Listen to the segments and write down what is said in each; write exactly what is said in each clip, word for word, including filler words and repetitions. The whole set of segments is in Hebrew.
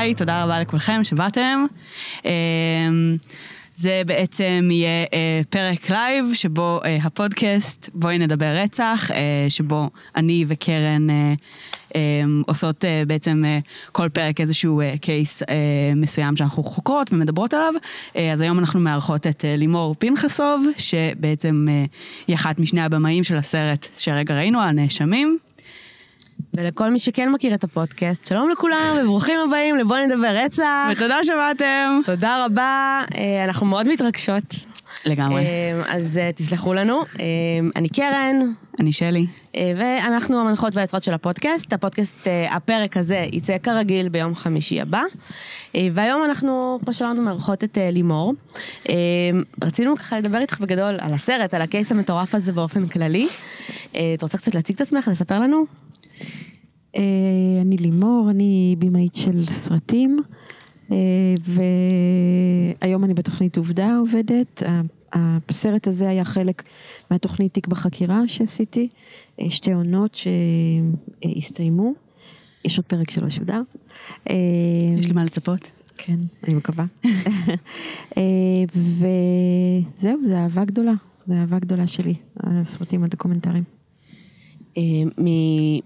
ביי, תודה רבה לכולכם שבאתם. זה בעצם יהיה פרק לייב, שבו הפודקאסט, בואי נדבר רצח, שבו אני וקרן עושות בעצם כל פרק איזשהו קייס מסוים שאנחנו חוקרות ומדברות עליו. אז היום אנחנו מארחות את לימור פנחסוב, שבעצם היא אחת משני הבמאים של הסרט שרגע ראינו, הנאשמים. ולכל מי שכן מכיר את הפודקאסט, שלום לכולם וברוכים הבאים לבוא נדבר רצח. ותודה שבאתם. תודה רבה, אנחנו מאוד מתרגשות. לגמרי. אז תסלחו לנו, אני קרן. אני שלי. ואנחנו המנחות והיוצרות של הפודקאסט. הפודקאסט, הפרק הזה יצא כרגיל ביום חמישי הבא. והיום אנחנו, כמו שאמרנו, מארחות את לימור. רצינו ככה לדבר איתך בגדול על הסרט, על הקייס המטורף הזה באופן כללי. את רוצה קצת להציג את עצמך, לספר לנו? אני לימור, אני בימאית של סרטים, והיום אני בתוכנית עובדה עובדת. הסרט הזה היה חלק מהתוכנית תיק בחקירה שעשיתי, שתי עונות שהסתיימו, יש עוד פרק שלא שודר. יש לי מה לצפות? כן, אני מקווה. וזהו, זה אהבה גדולה, זה אהבה גדולה שלי, הסרטים הדוקומנטריים. מי...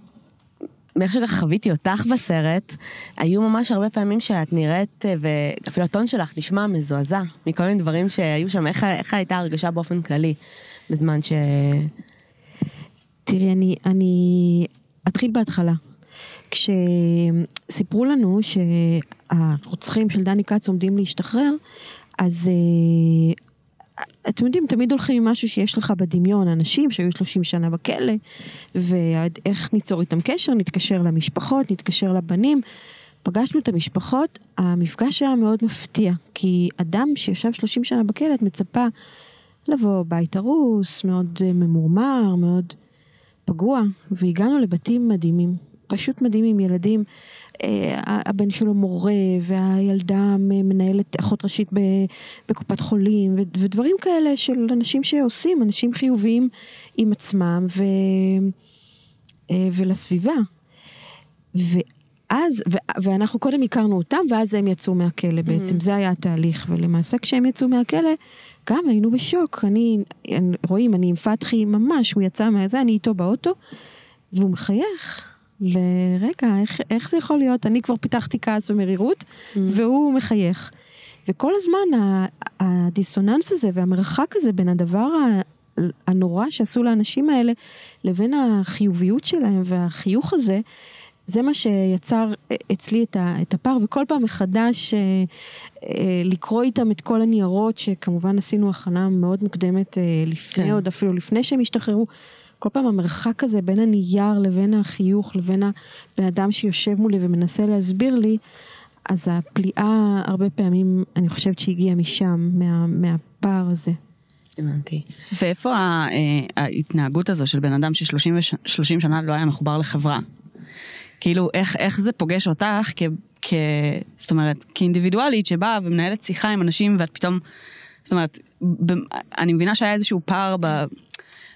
מאיך שככה חוויתי אותך בסרט, היו ממש הרבה פעמים שאת נראית, ואפילו הטון שלך נשמע מזועזע, מכל מיני דברים שהיו שם. איך, איך הייתה הרגשה באופן כללי, בזמן ש... תראי, אני, אני אתחיל בהתחלה. כשסיפרו לנו שהרוצחים של דני קאץ עומדים להשתחרר, אז... אתם יודעים, תמיד הולכים עם משהו שיש לך בדמיון, אנשים שהיו שלושים שנה בכלא, ואיך ניצור איתם קשר, נתקשר למשפחות, נתקשר לבנים, פגשנו את המשפחות, המפגש היה מאוד מפתיע, כי אדם שישב שלושים שנה בכלא, את מצפה לבוא בית הרוס, מאוד ממורמר, מאוד פגוע, והגענו לבתים מדהימים, פשוט מדהימים, ילדים, הבן שלו מורה, והילדה מנהלת אחות ראשית בקופת חולים, ודברים כאלה של אנשים שעושים, אנשים חיוביים עם עצמם ולסביבה. ואז, ואנחנו קודם הכרנו אותם, ואז הם יצאו מהכלא בעצם, זה היה התהליך, ולמעשה כשהם יצאו מהכלא, גם היינו בשוק, אני, רואים, אני עם פתחי ממש, הוא יצא מהזה, אני איתו באוטו, והוא מחייך. ורגע, איך, איך זה יכול להיות? אני כבר פיתחתי כעס ומרירות, mm. והוא מחייך. וכל הזמן הדיסוננס הזה והמרחק הזה בין הדבר הנורא שעשו לאנשים האלה, לבין החיוביות שלהם והחיוך הזה, זה מה שיצר אצלי את הפער, וכל פעם מחדש לקרוא איתם את כל הניירות, שכמובן עשינו הכנה מאוד מוקדמת לפני, כן. עוד אפילו לפני שהם השתחררו, כל פעם המרחק הזה בין הנייר לבין החיוך, לבין הבן אדם שיושב מולי ומנסה להסביר לי, אז הפליאה הרבה פעמים, אני חושבת שהגיעה משם, מה, מהפער הזה. הבנתי. ואיפה ההתנהגות הזו של בן אדם ש-שלושים שנה לא היה מחובר לחברה? כאילו, איך, איך זה פוגש אותך כ, כ, זאת אומרת, כאינדיבידואלית שבאה ומנהלת שיחה עם אנשים, ואת פתאום, זאת אומרת, ב, אני מבינה שהיה איזשהו פער ב...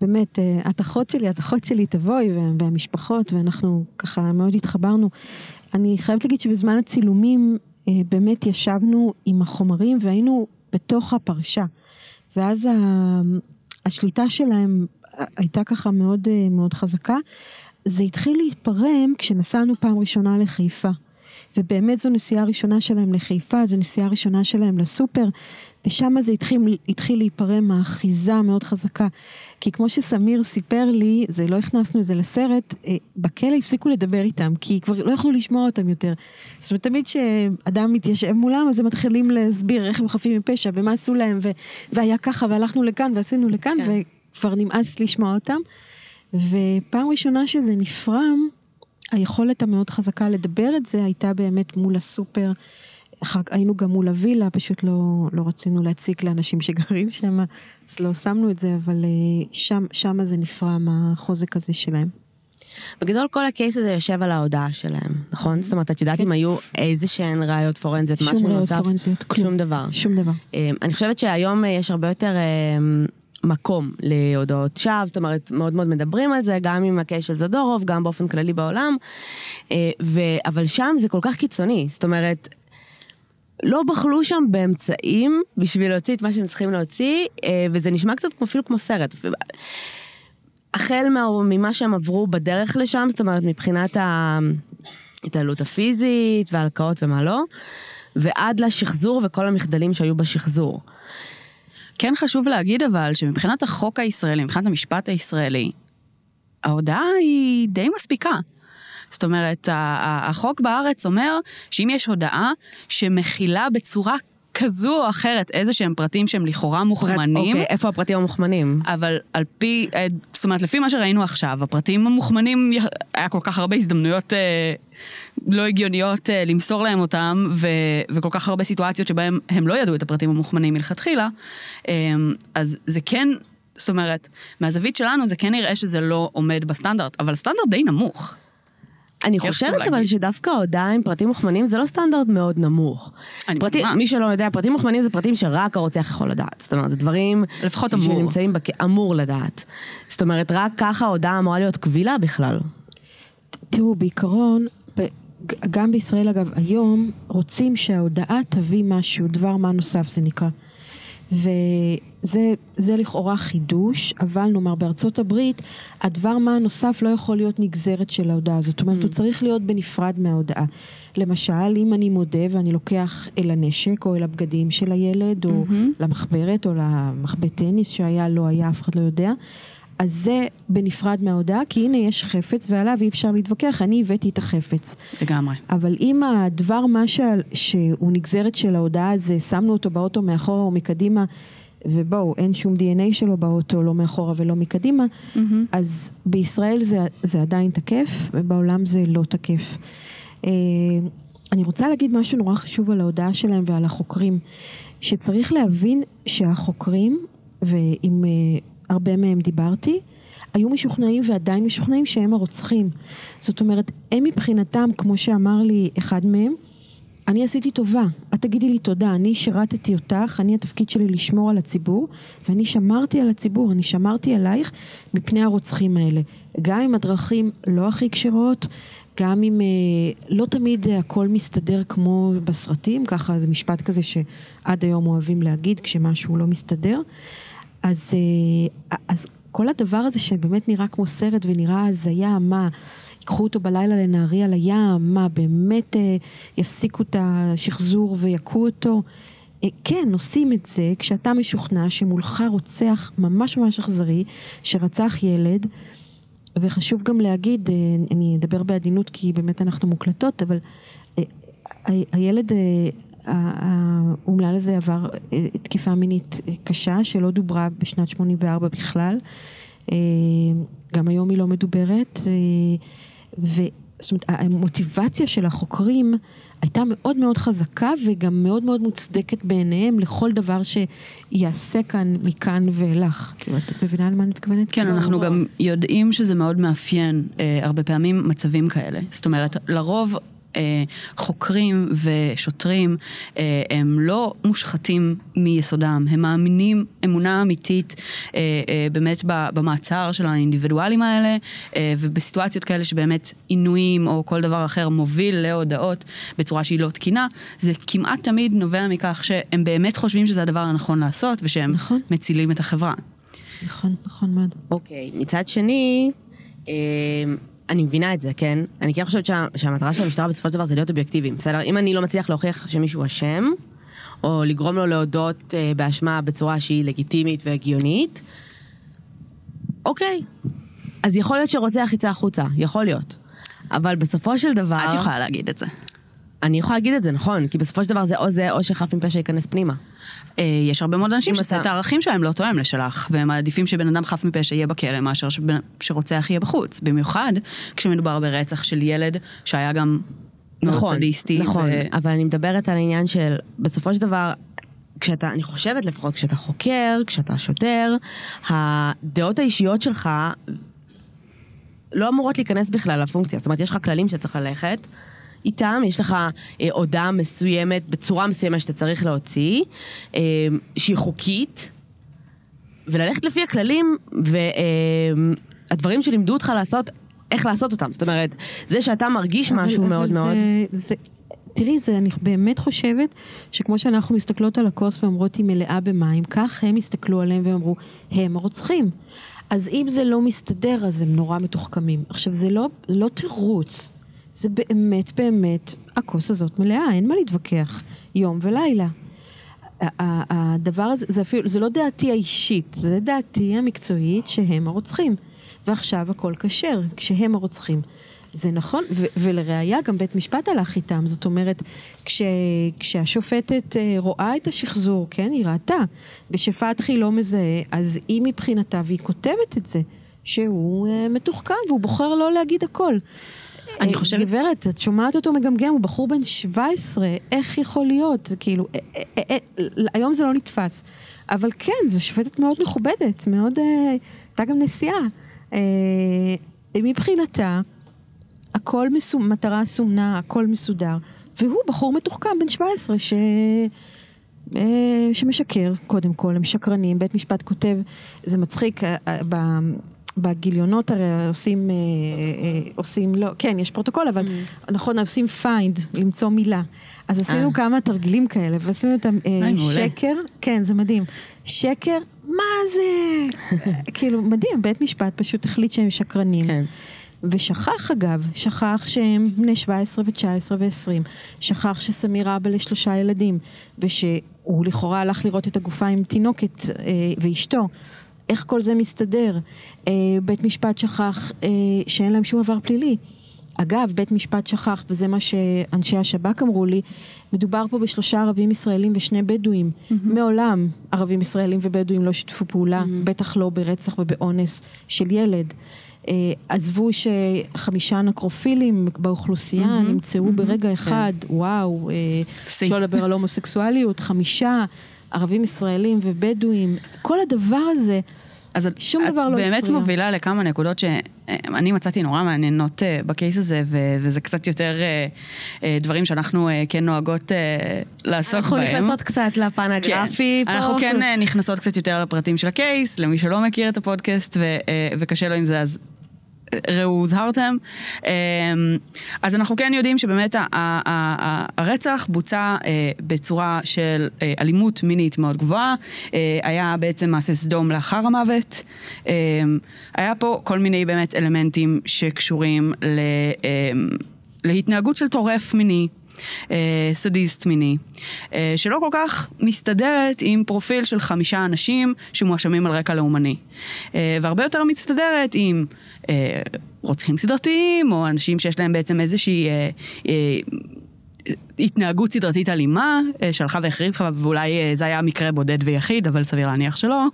באמת, את אחות שלי, את אחות שלי תבואי, והמשפחות, ואנחנו ככה מאוד התחברנו. אני חייבת להגיד שבזמן הצילומים באמת ישבנו עם החומרים והיינו בתוך הפרשה. ואז השליטה שלהם הייתה ככה מאוד, מאוד חזקה. זה התחיל להתפרם כשנסענו פעם ראשונה לחיפה. ובאמת זו נסיעה ראשונה שלהם לחיפה, זו נסיעה ראשונה שלהם לסופר, ושם זה התחיל, התחיל להיפרם האחיזה מאוד חזקה, כי כמו שסמיר סיפר לי, זה לא הכנסנו את זה לסרט, בכלא הפסיקו לדבר איתם, כי כבר לא יכלו לשמוע אותם יותר. זאת אומרת, תמיד שאדם מתיישב מולם, אז הם מתחילים להסביר איך הם חפים מפשע, ומה עשו להם, ו- והיה ככה, והלכנו לכאן, ועשינו לכאן, כן. וכבר נמאס לשמוע אותם. ופעם ראשונה שזה נפרם, היכולת המאוד חזקה לדבר את זה, הייתה באמת מול הסופר, אחר, היינו גם מול הווילה, פשוט לא, לא רצינו להציק לאנשים שגרים שם, אז לא שמנו את זה, אבל שם, שם זה נפרם, החוזק הזה שלהם. בגדול כל הקייס הזה יושב על ההודעה שלהם, נכון? זאת אומרת, את יודעת אם היו איזה שהן ראיות פורנזיות, משהו נוסף? שום דבר. שום דבר. אני חושבת שהיום יש הרבה יותר מקום להודעות שווא, זאת אומרת, מאוד מאוד מדברים על זה, גם עם הקייס של זדורוב, גם באופן כללי בעולם, אבל שם זה כל כך קיצוני, זאת אומרת, לא בחלו שם באמצעים בשביל להוציא את מה שהם צריכים להוציא, וזה נשמע קצת אפילו כמו סרט. החל ממה שהם עברו בדרך לשם, זאת אומרת, מבחינת ההתעלות הפיזית וההלקאות ומה לא, ועד לשחזור וכל המחדלים שהיו בשחזור. כן חשוב להגיד אבל, שמבחינת החוק הישראלי, מבחינת המשפט הישראלי, ההודעה היא די מספיקה. זאת אומרת, החוק בארץ אומר שאם יש הודעה שמכילה בצורה כזו או אחרת, איזה שהם פרטים שהם לכאורה מוכמנים. אוקיי, איפה הפרטים המוכמנים? אבל על פי, זאת אומרת, לפי מה שראינו עכשיו, הפרטים המוכמנים, היה כל כך הרבה הזדמנויות לא הגיוניות למסור להם אותם, וכל כך הרבה סיטואציות שבהם הם לא ידעו את הפרטים המוכמנים מלכתחילה, אז זה כן, זאת אומרת, מהזווית שלנו זה כן נראה שזה לא עומד בסטנדרט, אבל הסטנדרט די נמוך. אני חושבת אבל שדווקא ההודעה עם פרטים מוכמנים זה לא סטנדרט מאוד נמוך. מי שלא יודע, פרטים מוכמנים זה פרטים שרק הרוצח יכול לדעת. זאת אומרת, זה דברים שנמצאים אמור לדעת. זאת אומרת, רק ככה ההודעה אמורה להיות קבילה בכלל. תראו, בעיקרון, גם בישראל אגב, היום רוצים שההודעה תביא משהו, דבר מה נוסף זה נקרא. וזה זה לכאורה חידוש, אבל נאמר בארצות הברית, הדבר מה נוסף לא יכול להיות נגזרת של ההודעה. זאת אומרת, mm. הוא צריך להיות בנפרד מההודעה. למשל, אם אני מודה ואני לוקח אל הנשק או אל הבגדים של הילד, או mm-hmm. למחברת או למחבט טניס שהיה, לא היה, אף אחד לא יודע, אז זה בנפרד מההודעה, כי הנה יש חפץ ועליו אי אפשר להתווכח, אני הבאתי את החפץ. לגמרי. אבל אם הדבר מה שהוא נגזרת של ההודעה הזה, שמנו אותו באוטו מאחורה או מקדימה, ובואו, אין שום די אן איי שלו באוטו, לא מאחורה ולא מקדימה, mm-hmm. אז בישראל זה, זה עדיין תקף, ובעולם זה לא תקף. אה, אני רוצה להגיד משהו נורא חשוב על ההודעה שלהם ועל החוקרים, שצריך להבין שהחוקרים, ועם... הרבה מהם דיברתי, היו משוכנעים ועדיין משוכנעים שהם הרוצחים. זאת אומרת, הם מבחינתם, כמו שאמר לי אחד מהם, אני עשיתי טובה, את תגידי לי תודה, אני שירתתי אותך, אני התפקיד שלי לשמור על הציבור, ואני שמרתי על הציבור, אני שמרתי עלייך מפני הרוצחים האלה. גם עם הדרכים לא הכי קשרות, גם אם לא תמיד הכל מסתדר כמו בסרטים, ככה זה משפט כזה שעד היום אוהבים להגיד כשמשהו לא מסתדר, אז, אז כל הדבר הזה שבאמת נראה כמו סרט ונראה הזיה, מה, יקחו אותו בלילה לנערי על הים, מה, באמת יפסיקו את השחזור ויקו אותו. כן, עושים את זה כשאתה משוכנע שמולך רוצח ממש ממש אכזרי, שרצח ילד, וחשוב גם להגיד, אני אדבר בעדינות כי באמת אנחנו מוקלטות, אבל הילד... האומלל הזה עבר תקיפה מינית קשה שלא דוברה בשנת שמונים וארבע בכלל, גם היום היא לא מדוברת, וזאת אומרת המוטיבציה של החוקרים הייתה מאוד מאוד חזקה וגם מאוד מאוד מוצדקת בעיניהם לכל דבר שיעשה כאן מכאן ואילך. את מבינה על מה מתכוונת? כן, אנחנו גם יודעים שזה מאוד מאפיין הרבה פעמים מצבים כאלה, זאת אומרת לרוב חוקרים ושוטרים הם לא מושחתים מיסודם, הם מאמינים אמונה אמיתית באמת במעצר של האינדיבידואלים האלה, ובסיטואציות כאלה שבאמת עינויים או כל דבר אחר מוביל להודעות בצורה שהיא לא תקינה, זה כמעט תמיד נובע מכך שהם באמת חושבים שזה הדבר הנכון לעשות ושהם נכון. מצילים את החברה. נכון, נכון מאוד. אוקיי, מצד שני אני מבינה את זה, כן? אני כן חושבת שה, שהמטרה של המשטרה בסופו של דבר זה להיות אובייקטיביים. בסדר? אם אני לא מצליח להוכיח שמישהו אשם, או לגרום לו להודות אה, באשמה בצורה שהיא לגיטימית והגיונית, אוקיי. אז יכול להיות שרוצח יצא החוצה, יכול להיות. אבל בסופו של דבר... את יכולה להגיד את זה. אני יכולה להגיד את זה, נכון, כי בסופו של דבר זה או זה, או שחף עם פשע ייכנס פנימה. יש הרבה מאוד אנשים שאת הערכים שלהם לא תואם לשלח, והם מעדיפים שבן אדם חף מפשע יהיה בכלא, מאשר שרוצח יהיה בחוץ, במיוחד כשמדובר ברצח של ילד שהיה גם נורצליסטי. נכון, אבל אני מדברת על העניין של, בסופו של דבר, כשאתה, אני חושבת לפחות, כשאתה חוקר, כשאתה שוטר, הדעות האישיות שלך לא אמורות להיכנס בכלל לפונקציה. זאת אומרת, יש לך כללים שצריך ללכת איתם, יש לך אה, הודעה מסוימת, בצורה מסוימת שאתה צריך להוציא, אה, שהיא חוקית, וללכת לפי הכללים, והדברים אה, שלימדו אותך לעשות, איך לעשות אותם. זאת אומרת, זה שאתה מרגיש אבל, משהו אבל מאוד זה, מאוד. זה... תראי, זה, אני באמת חושבת שכמו שאנחנו מסתכלות על הכוס ואומרות היא מלאה במים, כך הם הסתכלו עליהם ואמרו, הם הרוצחים. אז אם זה לא מסתדר, אז הם נורא מתוחכמים. עכשיו, זה לא, לא תירוץ. זה באמת, באמת, הכוס הזאת מלאה, אין מה להתווכח. יום ולילה. הדבר הזה, זה, אפילו, זה לא דעתי האישית, זה דעתי המקצועית שהם הרוצחים. ועכשיו הכל קשר, כשהם הרוצחים. זה נכון, ו- ולראיה גם בית משפט הלך איתם, זאת אומרת, כש- כשהשופטת uh, רואה את השחזור, כן, היא ראתה, ושפעת חי לא מזהה, אז היא מבחינתה, והיא כותבת את זה, שהוא uh, מתוחכם, והוא בוחר לא להגיד הכל. אני uh, חושבת... גברת, את שומעת אותו מגמגם, הוא בחור בן שבע עשרה, איך יכול להיות? כאילו, א- א- א- א- היום זה לא נתפס. אבל כן, זו שופטת מאוד מכובדת, מאוד... הייתה uh, גם נסיעה. Uh, מבחינתה, הכל מסום, מטרה סומנה, הכל מסודר. והוא בחור מתוחכם בן שבע עשרה ש... שמשקר, קודם כל, הם שקרנים. בית משפט כותב, זה מצחיק, בגיליונות הרי עושים, עושים לא, כן, יש פרוטוקול, אבל mm. נכון, עושים find, למצוא מילה. אז עשינו 아. כמה תרגילים כאלה, ועשינו אותם שקר, עולה. כן, זה מדהים. שקר, מה זה? כאילו, מדהים, בית משפט פשוט החליט שהם שקרנים. כן. ושכח אגב, שכח שהם בני שבע עשרה ו-תשע עשרה ו-עשרים, שכח שסמיר אבא לשלושה ילדים, ושהוא לכאורה הלך לראות את הגופה עם תינוקת אה, ואשתו. איך כל זה מסתדר? אה, בית משפט שכח אה, שאין להם שום עבר פלילי. אגב, בית משפט שכח, וזה מה שאנשי השב"כ אמרו לי, מדובר פה בשלושה ערבים ישראלים ושני בדואים. Mm-hmm. מעולם ערבים ישראלים ובדואים לא שיתפו פעולה, mm-hmm. בטח לא ברצח ובאונס של ילד. עזבו שחמישה נקרופילים באוכלוסייה נמצאו ברגע אחד, וואו, שלא לדבר על הומוסקסואליות, חמישה ערבים ישראלים ובדואים, כל הדבר הזה, שום דבר לא הפריע. את באמת מובילה לכמה נקודות שאני מצאתי נורא מעניינות בקייס הזה, וזה קצת יותר דברים שאנחנו כן נוהגות לעסוק בהם. אנחנו נכנסות קצת לפן הגרפי פה. אנחנו כן נכנסות קצת יותר לפרטים של הקייס, למי שלא מכיר את הפודקאסט וקשה לו עם זה, אז ראו, הוזהרתם. אז אנחנו כן יודעים שבאמת הרצח בוצע בצורה של אלימות מינית מאוד גבוהה, היה בעצם מעשה סדום לאחר המוות, היה פה כל מיני באמת אלמנטים שקשורים להתנהגות של טורף מיני, סדיסט מיני, שלא כל כך מסתדרת עם פרופיל של חמישה אנשים שמואשמים על רקע לאומני, והרבה יותר מסתדרת עם רוצחים סדרתיים או אנשים שיש להם בעצם איזושהי התנהגות סדרתית אלימה שהלכה והחריפה, ואולי זה היה מקרה בודד ויחיד, אבל סביר להניח שלא.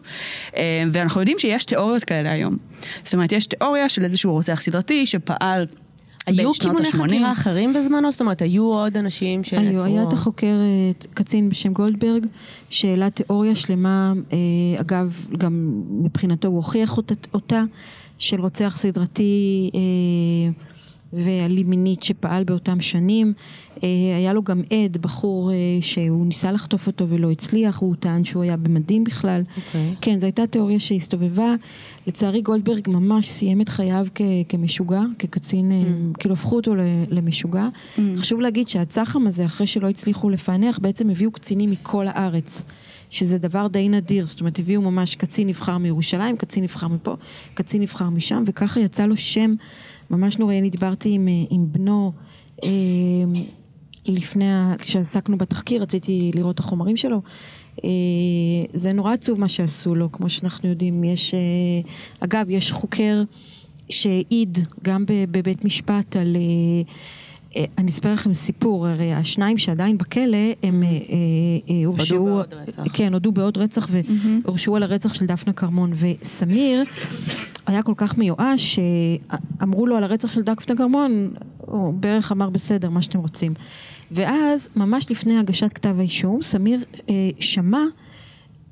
ואנחנו יודעים שיש תיאוריות כאלה היום, זאת אומרת יש תיאוריה של איזשהו רוצח סדרתי שפעל. היו כיווני חקירה אחרים בזמנו? זאת אומרת, היו עוד אנשים שנעצרו? היו, היה את החוקר קצין בשם גולדברג, שאלה תיאוריה שלמה, אגב, גם מבחינתו הוא הוכיח אותה, של רוצח סדרתי ואלימינית שפעל באותם שנים. היה לו גם עד, בחור שהוא ניסה לחטוף אותו ולא הצליח, הוא טען שהוא היה במדין בכלל. Okay. כן, זו הייתה תיאוריה שהסתובבה. לצערי גולדברג ממש סיים את חייו כ- כמשוגע, כקצין, mm. כאילו הפכו אותו למשוגע. Mm. חשוב להגיד שהצחם הזה, אחרי שלא הצליחו לפענח, בעצם הביאו קצינים מכל הארץ, שזה דבר די נדיר, זאת אומרת, הביאו ממש קצין נבחר מירושלים, קצין נבחר מפה, קצין נבחר משם, וככה יצא לו שם ממש נוראי. נדברתי עם, עם בנו, אה, לפני שעסקנו בתחקיר, רציתי לראות את החומרים שלו. זה נורא עצוב מה שעשו לו, כמו שאנחנו יודעים. יש, אגב, יש חוקר שהעיד גם בבית משפט על, אני אספר לכם סיפור, הרי השניים שעדיין בכלא, הם הורשעו, כן, הודו בעוד רצח, והורשעו על הרצח של דפנה קרמון וסמיר, היה כל כך מיואש, שאמרו לו על הרצח של דפנה קרמון, או בערך אמר בסדר, מה שאתם רוצים. ואז, ממש לפני הגשת כתב האישום, סמיר אה, שמע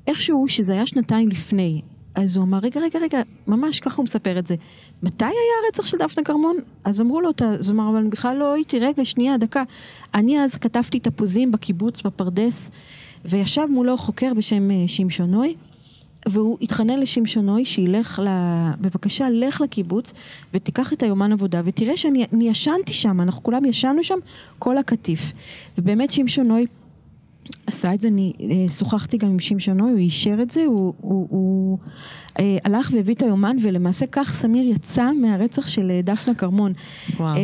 איכשהו שזה היה שנתיים לפני. אז הוא אמר, רגע, רגע, רגע, ממש ככה הוא מספר את זה. מתי היה הרצח של דפנה קרמון? אז אמרו לו, אז אמר, אבל בכלל לא הייתי, רגע, שנייה, דקה. אני אז כתבתי תפוזים בקיבוץ, בפרדס, וישב מולו חוקר בשם שמשון נוי, והוא התחנן לשמשון נוי שילך, לה, בבקשה, לך לקיבוץ, ותיקח את היומן עבודה, ותראה שאני ישנתי שם, אנחנו כולם ישנו שם, כל הקטיף. ובאמת שמשון נוי עשה את זה, אני שוחחתי גם עם שמשון נוי, הוא אישר את זה, הוא, הוא, הוא אה, הלך והביא את היומן, ולמעשה כך סמיר יצא מהרצח של דפנה קרמון. וואו. אה,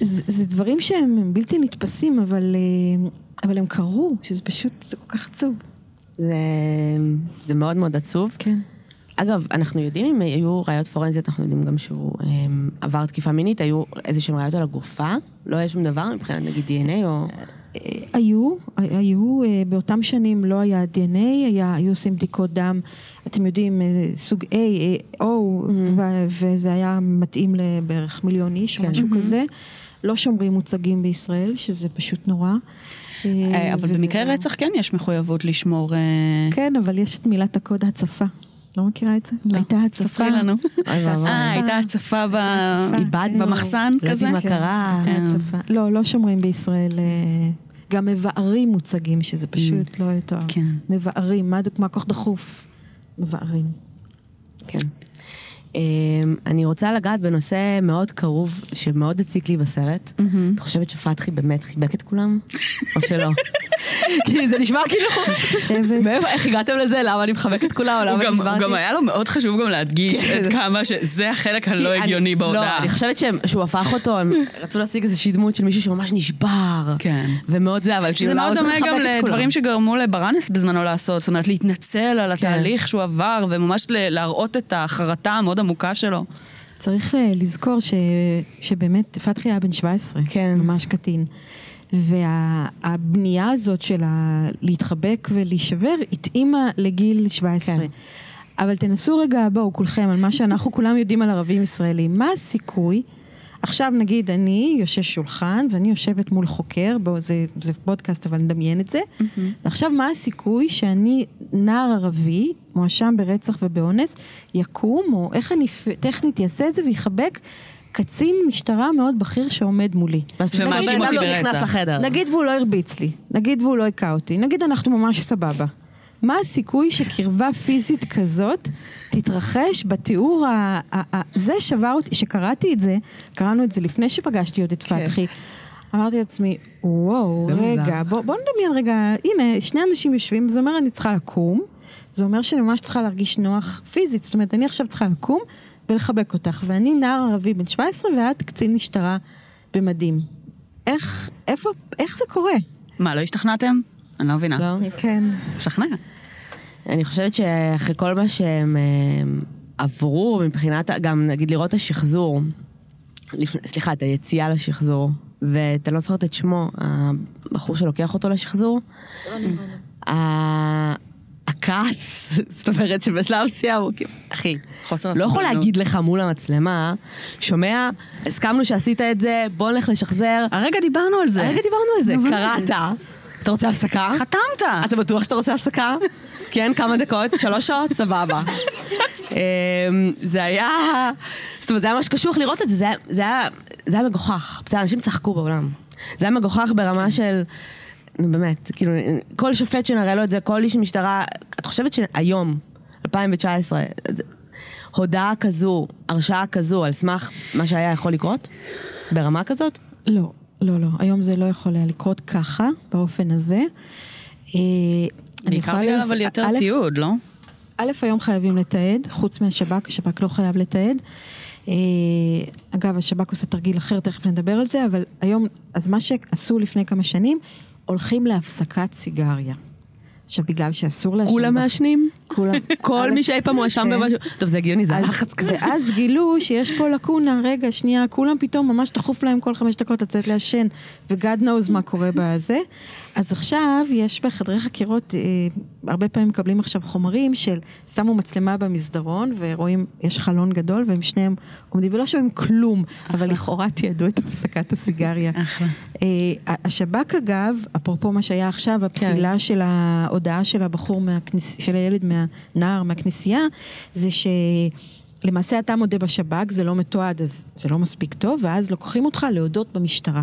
זה, זה דברים שהם בלתי נתפסים, אבל, אה, אבל הם קרו, שזה פשוט, זה כל כך עצוב. זה, זה מאוד מאוד עצוב. כן. אגב, אנחנו יודעים, אם היו ראיות פורנזיות, אנחנו יודעים גם שהוא הם, עבר תקיפה מינית, היו איזשהם ראיות על הגופה, לא היה שום דבר מבחינת נגיד די אן איי או... היו, היו, באותם שנים לא היה די אן איי, היה, היו עושים בדיקות דם, אתם יודעים, סוג A, O, mm-hmm. ו- וזה היה מתאים לבערך מיליון איש או כן. משהו mm-hmm. כזה. לא שומרים מוצגים בישראל, שזה פשוט נורא. אבל במקרה רצח כן יש מחויבות לשמור... כן, אבל יש את מילת הקוד הצפה. לא מכירה את זה? הייתה הצפה. הייתה הצפה במחסן כזה? רבי מכרה. לא, לא שומרים בישראל... גם מבארים מוצגים, שזה פשוט לא יותר. מבארים, מה כך דחוף? מבארים. כן. אני רוצה לגעת בנושא מאוד קרוב, שמאוד הציק לי בסרט. את חושבת שפתחי באמת חיבק את כולם? או שלא? כי זה נשמע כאילו... איך הגעתם לזה? למה אני מחבק את כולם? הוא גם היה לו מאוד חשוב גם להדגיש את כמה שזה החלק הלא הגיוני בהודעה. אני חושבת שהוא הפך אותו, הם רצו להשיג איזושהי דמות של מישהו שממש נשבר. ומאוד זה, אבל... שזה מאוד דומה גם לדברים שגרמו לברנס בזמנו לעשות. זאת אומרת, להתנצל על התהליך שהוא עבר, וממש להראות את החרטה המאוד עמוקה שלו. צריך לזכור שבאמת פתחי היה בן שבע עשרה. כן. ממש קטין. והבנייה הזאת של להתחבק ולהישבר התאימה לגיל שבע עשרה. כן. אבל תנסו רגע, בואו כולכם, על מה שאנחנו כולם יודעים על ערבים ישראלים. מה הסיכוי? עכשיו נגיד, אני יושב שולחן ואני יושבת מול חוקר, בואו, זה, זה פודקאסט, אבל נדמיין את זה. ועכשיו, מה הסיכוי שאני, נער ערבי, מואשם ברצח ובאונס, יקום, או איך אני טכנית יעשה את זה ויחבק, קצין משטרה מאוד בכיר שעומד מולי. ומאשים אותי ברצח. נגיד והוא לא הרביץ לי, נגיד והוא לא הכה אותי, נגיד אנחנו ממש סבבה. מה הסיכוי שקרבה פיזית כזאת תתרחש בתיאור ה... זה שבר אותי, שקראתי את זה, קראנו את זה לפני שפגשתי עוד את פתחי, אמרתי לעצמי, וואו, רגע, בוא נדמיין רגע, הנה, שני אנשים יושבים, זה אומר אני צריכה לקום, זה אומר שאני ממש צריכה להרגיש נוח פיזית, זאת אומרת, אני עכשיו צריכה לקום, ולחבק אותך, ואני נער ערבי בן שבע עשרה, ואת קצין משטרה במדים. איך, איפה, איך זה קורה? מה, לא השתכנעתם? אני לא מבינה. לא? כן. השתכנע. אני חושבת שאחרי כל מה שהם עברו, מבחינת, גם נגיד לראות את השחזור, סליחה, את היציאה לשחזור, ואתה לא זוכרת את שמו, הבחור שלוקח אותו לשחזור, ה... הכעס, זאת אומרת שבשלב סיימו, אחי, לא יכול להגיד לך מול המצלמה, שומע, הסכמנו שעשית את זה, בוא נלך לשחזר. הרגע דיברנו על זה. הרגע דיברנו על זה. קראת, אתה רוצה הפסקה? חתמת. אתה בטוח שאתה רוצה הפסקה? כן, כמה דקות, שלוש שעות, סבבה. זה היה, זאת אומרת, זה היה ממש קשוח לראות את זה, זה היה מגוחך, אנשים צחקו בעולם. זה היה מגוחך ברמה של... באמת, כאילו, כל שופט שנראה לו את זה, כל איש משטרה, את חושבת שהיום, אלפיים תשע עשרה, הודעה כזו, הרשעה כזו, על סמך מה שהיה יכול לקרות? ברמה כזאת? לא, לא, לא. היום זה לא יכול היה לקרות ככה, באופן הזה. בעיקר בגלל, אבל יותר תיעוד, לא? א', היום חייבים לתעד, חוץ מהשב"כ, השב"כ לא חייב לתעד. אגב, השב"כ עושה תרגיל אחר, תכף נדבר על זה, אבל היום, אז מה שעשו לפני כמה שנים, הולכים להפסקת סיגריה. עכשיו, בגלל שאסור להשנים... כולם מעשנים? כולם. כל מי שאי פעם מואשם במשהו... טוב, זה הגיוני, זה לחץ כאן. ואז גילו שיש פה לקונה, רגע, שנייה, כולם פתאום ממש תחוף להם כל חמש דקות לצאת להשן, ו-God knows מה קורה בזה. אז עכשיו יש בחדרי חקירות הרבה פעמים מקבלים עכשיו חומרים של שמו מצלמה במסדרון ורואים יש חלון גדול והם שניהם עומדים ולא שומעים כלום, אבל לכאורה תיעדו את הפסקת הסיגריה. השב"כ אגב, אפרופו מה שהיה עכשיו, הפסילה של ההודעה של הבחור, של הילד מהנער מהכנסייה, זה ש... למעשה אתה מודה בשב"כ, זה לא מתועד, אז זה לא מספיק טוב, ואז לוקחים אותך להודות במשטרה.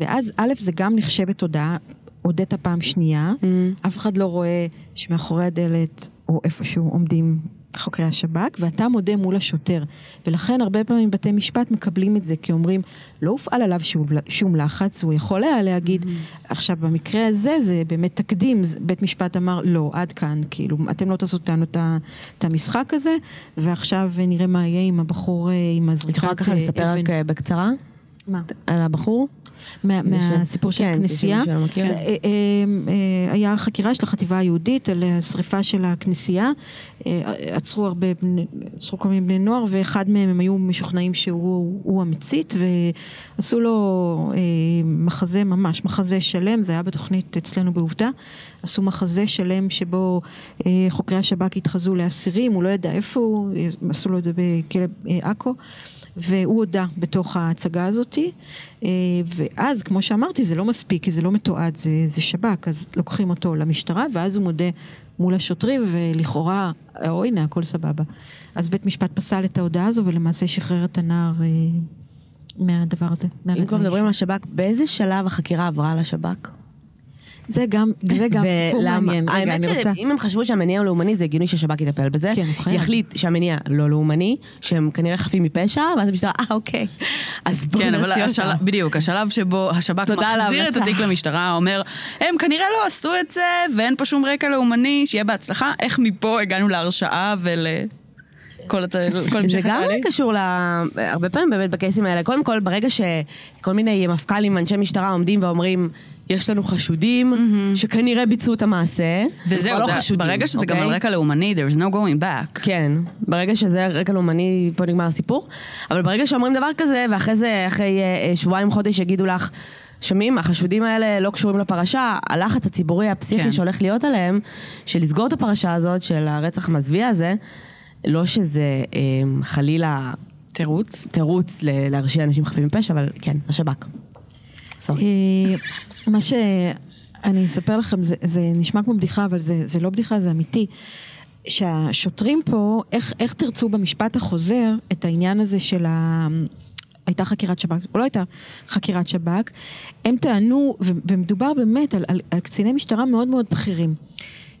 ואז א', זה גם נחשבת הודעה, הודעת פעם שנייה, mm-hmm. אף אחד לא רואה שמאחורי הדלת, או איפשהו עומדים חוקרי השב"כ, ואתה מודה מול השוטר. ולכן הרבה פעמים בתי משפט מקבלים את זה, כי אומרים, לא הופעל עליו שום, שום לחץ, הוא יכול היה להגיד, mm-hmm. עכשיו במקרה הזה, זה באמת תקדים, בית משפט אמר, לא, עד כאן, כאילו, אתם לא תעשו אותנו את המשחק הזה, ועכשיו נראה מה יהיה עם הבחור, עם הזריקת... את יכולה ככה לספר רק בקצרה? מה? על הבחור? מהסיפור של הכנסייה היה חקירה של החטיבה היהודית על השריפה של הכנסייה, עצרו הרבה, עצרו כמה בני נוער, ואחד מהם הם היו משוכנעים שהוא המצית, ועשו לו מחזה ממש, מחזה שלם, זה היה בתוכנית אצלנו בעובדה, עשו מחזה שלם שבו חוקרי השב"כ התחזו לאסירים, הוא לא ידע איפה הוא, עשו לו את זה בכלא עכו, והוא הודע בתוך ההצגה הזאת, ואז כמו שאמרתי זה לא מספיק, כי זה לא מתועד, זה, זה שב"כ, אז לוקחים אותו למשטרה ואז הוא מודה מול השוטרים ולכאורה, או הנה הכל סבבה, אז בית משפט פסל את ההודעה הזו ולמעשה שחרר את הנער מהדבר הזה. אם כבר מדברים על השב"כ, באיזה שלב החקירה עברה לשב"כ? זה גם, זה גם סיפור מעניין. האמת שאם הם חשבו שהמניע הוא לאומני, זה הגיוני שהשב"כ יטפל בזה. יחליט שהמניע לא לאומני, שהם כנראה חפים מפשע, ואז המשטרה, אה, אוקיי. אז בואו נשאיר. בדיוק, השלב שבו השב"כ מחזיר את התיק למשטרה, אומר, הם כנראה לא עשו את זה, ואין פה שום רקע לאומני, שיהיה בהצלחה. איך מפה הגענו להרשעה ול... זה גם קשור הרבה פעמים באמת בקייסים האלה. קודם כל, ברגע שכל מיני מפכ"לים, אנשי משטרה עומדים ואומרים, יש לנו חשודים שכנראה ביצעו את המעשה, וזהו, ברגע שזה גם על רקע לאומני, there's no going back. כן, ברגע שזה רקע לאומני, פה נגמר הסיפור. אבל ברגע שאומרים דבר כזה, ואחרי זה, אחרי שבועיים חודש, יגידו לך, שמים, החשודים האלה לא קשורים לפרשה, הלחץ הציבורי הפסיכי שהולך להיות עליהם, של לסגור את הפרשה הזאת, של הרצח המזוויע הזה, לא שזה חלילה תירוץ, תירוץ להרשיע אנשים חפים מפשע, אבל כן, השב"כ. מה שאני אספר לכם, זה, זה נשמע כמו בדיחה, אבל זה, זה לא בדיחה, זה אמיתי. שהשוטרים פה, איך, איך תרצו במשפט החוזר את העניין הזה של ה... הייתה חקירת שב"כ, או לא הייתה חקירת שב"כ, הם טענו, ומדובר באמת על, על, על קציני משטרה מאוד מאוד בכירים,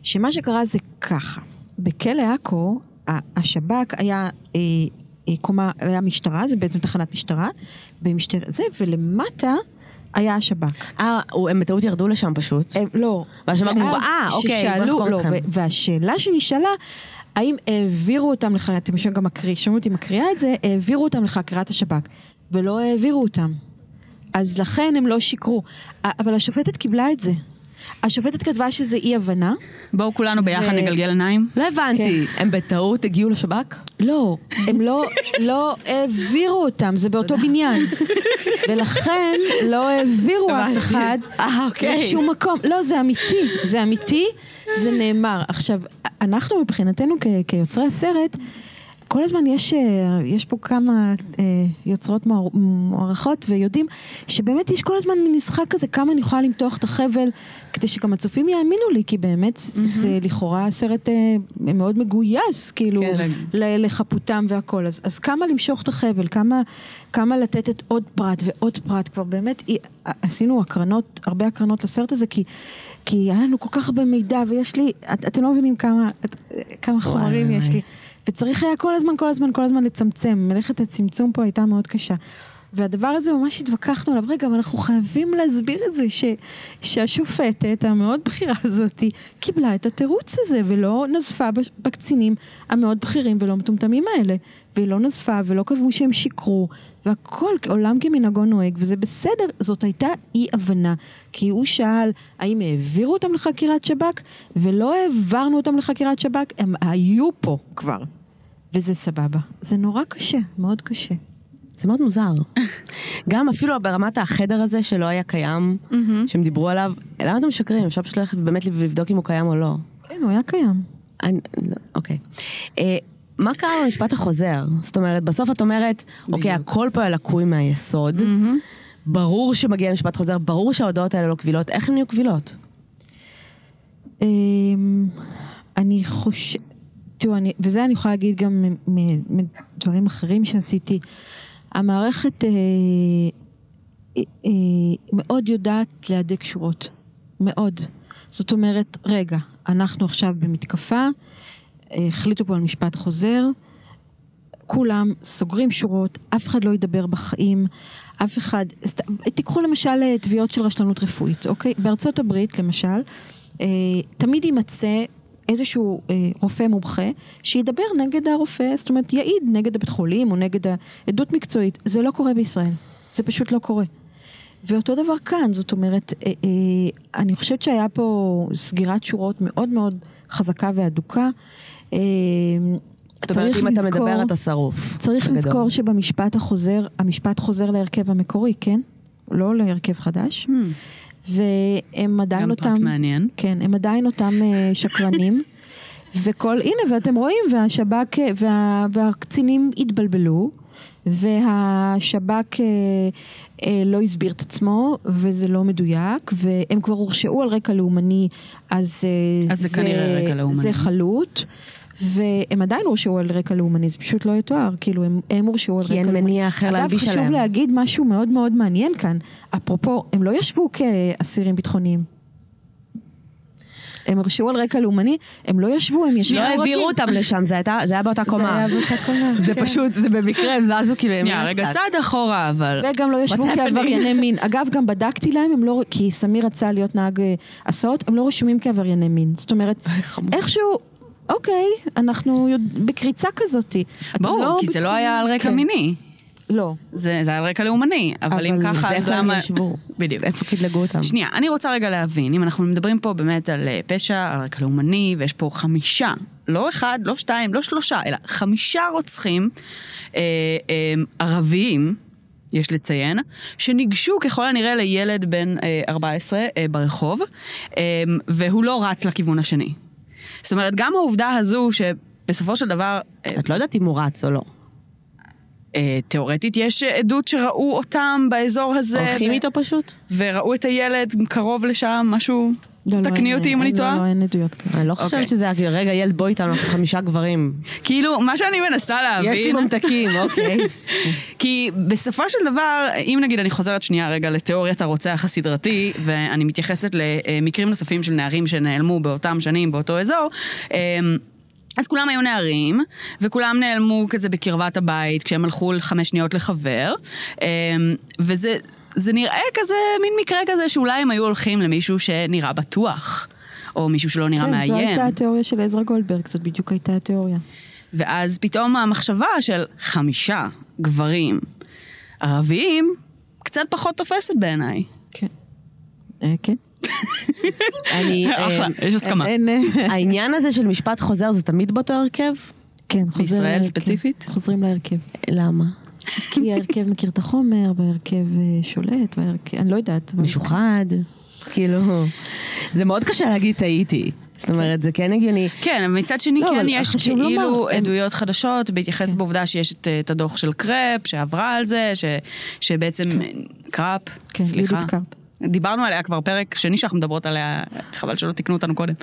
שמה שקרה זה ככה. בכלא עכו, השב"כ היה, אה, אה, קומה, היה משטרה, זה בעצם תחנת משטרה, במשטרה, זה, ולמטה היה השב"כ. אה, הם בטעות ירדו לשם פשוט? הם, לא. והשב"כ מובע, אה, אוקיי. ששאלו, לא, ו- והשאלה שנשאלה, האם העבירו אותם לחקירת, אתם משום גם מקריא, שומעו אותי מקריאה את זה, העבירו אותם לחקירת השב"כ, ולא העבירו אותם. אז לכן הם לא שיקרו. אבל השופטת קיבלה את זה. השופטת כתבה שזה אי הבנה. בואו כולנו ביחד ו... נגלגל עיניים. לא הבנתי. כן. הם בטעות הגיעו לשב"כ? לא, הם לא, לא העבירו אותם, זה באותו בניין. ולכן לא העבירו אף אחד לשום מקום. לא, זה אמיתי, זה אמיתי, זה נאמר. עכשיו, אנחנו מבחינתנו כ- כיוצרי הסרט, כל הזמן יש, יש פה כמה אה, יוצרות מוער, מוערכות ויודעים שבאמת יש כל הזמן משחק כזה, כמה אני יכולה למתוח את החבל כדי שגם הצופים יאמינו לי, כי באמת mm-hmm. זה לכאורה סרט אה, מאוד מגויס, כאילו, כן, ל- לחפותם והכל. אז, אז כמה למשוך את החבל, כמה, כמה לתת את עוד פרט ועוד פרט, כבר באמת עשינו הקרנות, הרבה הקרנות לסרט הזה, כי כי היה לנו כל כך הרבה מידע, ויש לי, את, אתם לא מבינים כמה, את, כמה חומרים יש לי. וצריך היה כל הזמן, כל הזמן, כל הזמן לצמצם. מלאכת הצמצום פה הייתה מאוד קשה. והדבר הזה ממש התווכחנו עליו. רגע, אבל אנחנו חייבים להסביר את זה, ש, שהשופטת המאוד בחירה הזאת קיבלה את התירוץ הזה, ולא נזפה בקצינים המאוד בכירים ולא מטומטמים האלה. והיא לא נזפה ולא קבעו שהם שיקרו. והכל עולם כמנהגו נוהג, וזה בסדר. זאת הייתה אי הבנה. כי הוא שאל, האם העבירו אותם לחקירת שב"כ, ולא העברנו אותם לחקירת שב"כ, הם היו פה כבר. וזה סבבה. זה נורא קשה, מאוד קשה. זה מאוד מוזר. גם אפילו ברמת החדר הזה שלא היה קיים, שהם דיברו עליו, למה אתם משקרים? אפשר פשוט ללכת באמת לבדוק אם הוא קיים או לא. כן, הוא היה קיים. אוקיי. מה קרה במשפט החוזר? זאת אומרת, בסוף את אומרת, אוקיי, הכל פה הלקוי מהיסוד, ברור שמגיע למשפט חוזר, ברור שההודעות האלה לא קבילות, איך הן נהיו קבילות? אני חושב, תראו, וזה אני יכולה להגיד גם מדברים אחרים שעשיתי, המערכת מאוד יודעת להדק שורות, מאוד. זאת אומרת, רגע, אנחנו עכשיו במתקפה, החליטו פה על משפט חוזר, כולם סוגרים שורות, אף אחד לא ידבר בחיים, אף אחד, תיקחו למשל תביעות של רשלנות רפואית, אוקיי? בארצות הברית, למשל, תמיד יימצא איזשהו רופא מומחה שידבר נגד הרופא, זאת אומרת, יעיד נגד הבית חולים או נגד העדות מקצועית. זה לא קורה בישראל, זה פשוט לא קורה. ואותו דבר כאן, זאת אומרת, אני חושבת שהיה פה סגירת שורות מאוד מאוד חזקה והדוקה. זאת אומרת, אם אתה מדבר, אתה שרוף. צריך לזכור שבמשפט החוזר, המשפט חוזר להרכב המקורי, כן? לא להרכב חדש. והם עדיין אותם... גם פרט מעניין. כן, הם עדיין אותם שקרנים. וכל, הנה, ואתם רואים, והשב"כ והקצינים התבלבלו. והשב"כ אה, אה, לא הסביר את עצמו, וזה לא מדויק, והם כבר הורשעו על רקע לאומני, אז, אה, אז זה, זה כנראה רקע לאומני. זה חלוט, והם עדיין הורשעו על רקע לאומני, זה פשוט לא יתואר, כאילו הם, הם הורשעו על רקע לאומני. כי אין מניע אחר להלביש עליהם. אגב, חשוב להגיד משהו מאוד מאוד מעניין כאן, אפרופו, הם לא ישבו כאסירים ביטחוניים. הם הרשעו על רקע לאומני, הם לא ישבו, הם ישבו. לא העבירו אותם לשם, זה היה באותה קומה. זה פשוט, זה במקרה, הם זזו כאילו... שנייה, רגע, צעד אחורה, אבל... וגם לא ישבו כעברייני מין. אגב, גם בדקתי להם, כי סמיר רצה להיות נהג הסעות, הם לא רשומים כעברייני מין. זאת אומרת, איכשהו, אוקיי, אנחנו בקריצה כזאת. ברור, כי זה לא היה על רקע מיני. לא. זה היה על רקע לאומני, אבל אם ככה, אז למה... בדיוק. איפה כדלגו אותם? שנייה, אני רוצה רגע להבין, אם אנחנו מדברים פה באמת על פשע, על רקע לאומני, ויש פה חמישה, לא אחד, לא שתיים, לא שלושה, אלא חמישה רוצחים אה, אה, ערביים, יש לציין, שניגשו ככל הנראה לילד בן אה, ארבע עשרה אה, ברחוב, אה, והוא לא רץ לכיוון השני. זאת אומרת, גם העובדה הזו שבסופו של דבר... אה, את לא יודעת אם הוא רץ או לא. תיאורטית יש עדות שראו אותם באזור הזה. הולכים איתו פשוט. וראו את הילד קרוב לשם, משהו, תקני אותי אם אני טועה. לא, אין עדויות. אני לא חושבת שזה היה, רגע, ילד בוא איתנו, אנחנו חמישה גברים. כאילו, מה שאני מנסה להבין. יש ממתקים, אוקיי. כי בסופו של דבר, אם נגיד אני חוזרת שנייה רגע לתיאוריית הרוצח הסדרתי, ואני מתייחסת למקרים נוספים של נערים שנעלמו באותם שנים, באותו אזור, אז כולם היו נערים, וכולם נעלמו כזה בקרבת הבית, כשהם הלכו חמש שניות לחבר, וזה זה נראה כזה, מין מקרה כזה, שאולי הם היו הולכים למישהו שנראה בטוח, או מישהו שלא נראה כן, מאיים. זו הייתה התיאוריה של עזרא גולדברג, זאת בדיוק הייתה התיאוריה. ואז פתאום המחשבה של חמישה גברים ערביים, קצת פחות תופסת בעיניי. כן. כן. אחלה, יש הסכמה. העניין הזה של משפט חוזר זה תמיד באותו הרכב? כן, בישראל ספציפית? חוזרים להרכב. למה? כי ההרכב מכיר את החומר וההרכב שולט, אני לא יודעת. משוחד, כאילו זה מאוד קשה להגיד טעיתי, זאת אומרת זה כן הגיוני. כן, מצד שני כן יש כאילו עדויות חדשות בהתייחס בעובדה שיש את הדוח של קראפ שעברה על זה, שבעצם קראפ, סליחה דיברנו עליה כבר פרק שני שאנחנו מדברות עליה, חבל שלא תקנו אותנו קודם.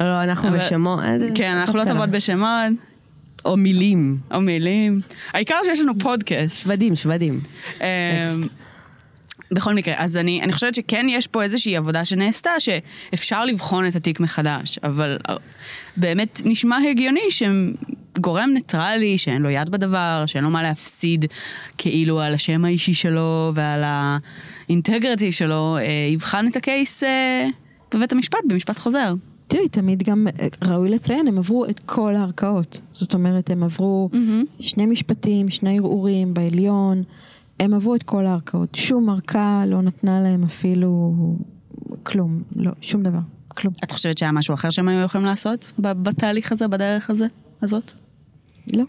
לא, אנחנו בשמות. כן, אנחנו לא טובות בשמות. או מילים. או מילים. העיקר שיש לנו פודקאסט. שבדים, שבדים. בכל מקרה, אז אני, אני חושבת שכן יש פה איזושהי עבודה שנעשתה, שאפשר לבחון את התיק מחדש, אבל באמת נשמע הגיוני שהם... גורם ניטרלי, שאין לו יד בדבר, שאין לו מה להפסיד, כאילו על השם האישי שלו ועל האינטגריטי שלו, יבחן את הקייס בבית המשפט, במשפט חוזר. תראי, תמיד גם ראוי לציין, הם עברו את כל הערכאות. זאת אומרת, הם עברו שני משפטים, שני ערעורים בעליון, הם עברו את כל הערכאות. שום ערכה לא נתנה להם אפילו כלום, לא, שום דבר, כלום. את חושבת שהיה משהו אחר שהם היו יכולים לעשות בתהליך הזה, בדרך הזה? הזאת? לא.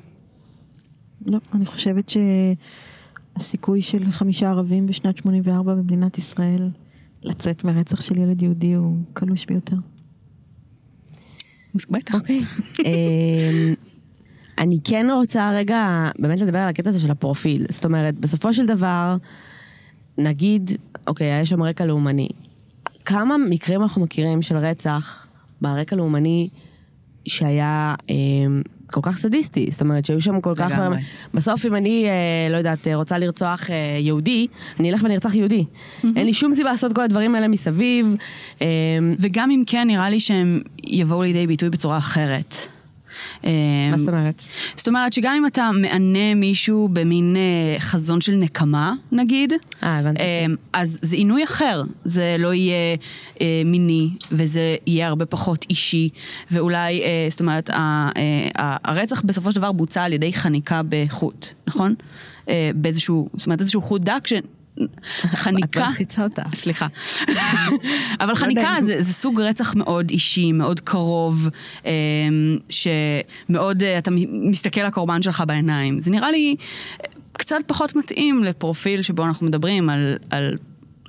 לא, אני חושבת שהסיכוי של חמישה ערבים בשנת שמונים וארבע במדינת ישראל לצאת מרצח של ילד יהודי הוא קלוש ביותר. בטח. אוקיי. אני כן רוצה רגע באמת לדבר על הקטע הזה של הפרופיל. זאת אומרת, בסופו של דבר, נגיד, אוקיי, יש שם רקע לאומני. כמה מקרים אנחנו מכירים של רצח בעל רקע לאומני שהיה אה, כל כך סדיסטי? זאת אומרת, שהיו שם כל כך... מי... בסוף, אם אני, אה, לא יודעת, רוצה לרצוח אה, יהודי, אני אלך ואני ארצח יהודי. Mm-hmm. אין לי שום סיבה לעשות כל הדברים האלה מסביב. אה, וגם אם כן, נראה לי שהם יבואו לידי ביטוי בצורה אחרת. מה זאת אומרת? זאת אומרת שגם אם אתה מענה מישהו במין חזון של נקמה, נגיד, אז זה עינוי אחר, זה לא יהיה מיני, וזה יהיה הרבה פחות אישי, ואולי, זאת אומרת, הרצח בסופו של דבר בוצע על ידי חניקה בחוט, נכון? באיזשהו, זאת אומרת, איזשהו חוט דק ש... חניקה, את מלחיצה אותה, סליחה. אבל חניקה זה סוג רצח מאוד אישי, מאוד קרוב, שמאוד אתה מסתכל לקורבן שלך בעיניים. זה נראה לי קצת פחות מתאים לפרופיל שבו אנחנו מדברים על, על,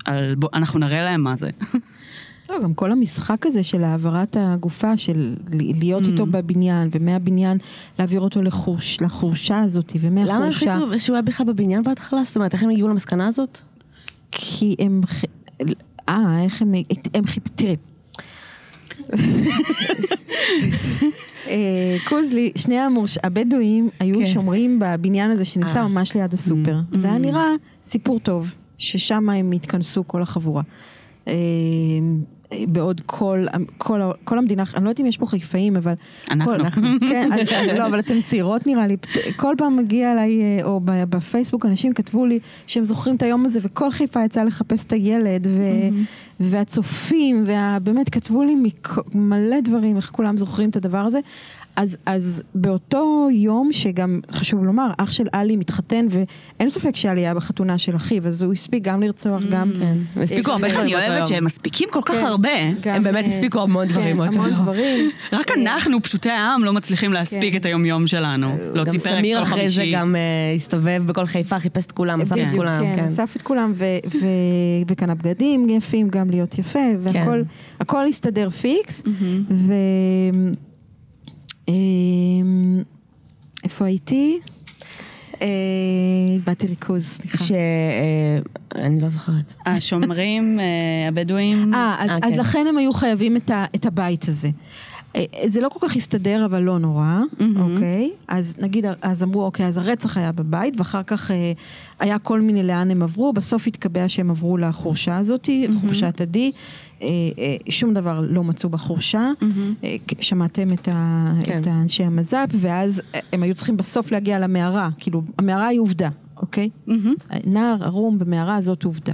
על, אנחנו נראה להם מה זה. לא, גם כל המשחק הזה של העברת הגופה, של להיות איתו בבניין, ומהבניין להעביר אותו לחורש, לחורשה הזאת, ומהחורשה... למה החליטו שהוא היה בכלל בבניין בהתחלה? זאת אומרת, איך הם הגיעו למסקנה הזאת? כי הם... אה, איך הם... הם חיפטרים. קוזלי, שני הבדואים היו שומרים בבניין הזה שנמצא ממש ליד הסופר. זה היה נראה סיפור טוב, ששם הם התכנסו כל החבורה. בעוד כל, כל, כל המדינה, אני לא יודעת אם יש פה חיפאים, אבל... אנחנו. כל, אנחנו כן, אני, לא, אבל אתם צעירות נראה לי. כל פעם מגיע אליי, או בפייסבוק, אנשים כתבו לי שהם זוכרים את היום הזה, וכל חיפה יצאה לחפש את הילד, ו, והצופים, ובאמת כתבו לי מלא דברים, איך כולם זוכרים את הדבר הזה. אז, אז באותו יום שגם, חשוב לומר, אח של אלי מתחתן, ואין ספק שאלי היה בחתונה של אחיו, אז הוא הספיק גם לרצוח, גם... כן. הספיקו הרבה, אני אוהבת שהם מספיקים כל כך הרבה. הם באמת הספיקו המון דברים. המון דברים. רק אנחנו, פשוטי העם, לא מצליחים להספיק את היום-יום שלנו. גם סמיר אחרי זה גם הסתובב בכל חיפה, חיפש את כולם, אסף את כולם. כן, אסף את כולם, וקנה בגדים יפים, גם להיות יפה, והכל הסתדר פיקס, ו... איפה הייתי? באתי ריכוז, סליחה. שאני לא זוכרת. השומרים, הבדואים. אז לכן הם היו חייבים את הבית הזה. זה לא כל כך הסתדר, אבל לא נורא, אוקיי? אז נגיד, אז אמרו, אוקיי, אז הרצח היה בבית, ואחר כך היה כל מיני לאן הם עברו, בסוף התקבע שהם עברו לחורשה הזאת, חורשת עדי, שום דבר לא מצאו בחורשה, שמעתם את האנשי המז"פ, ואז הם היו צריכים בסוף להגיע למערה, כאילו, המערה היא עובדה, אוקיי? נער ערום במערה הזאת עובדה.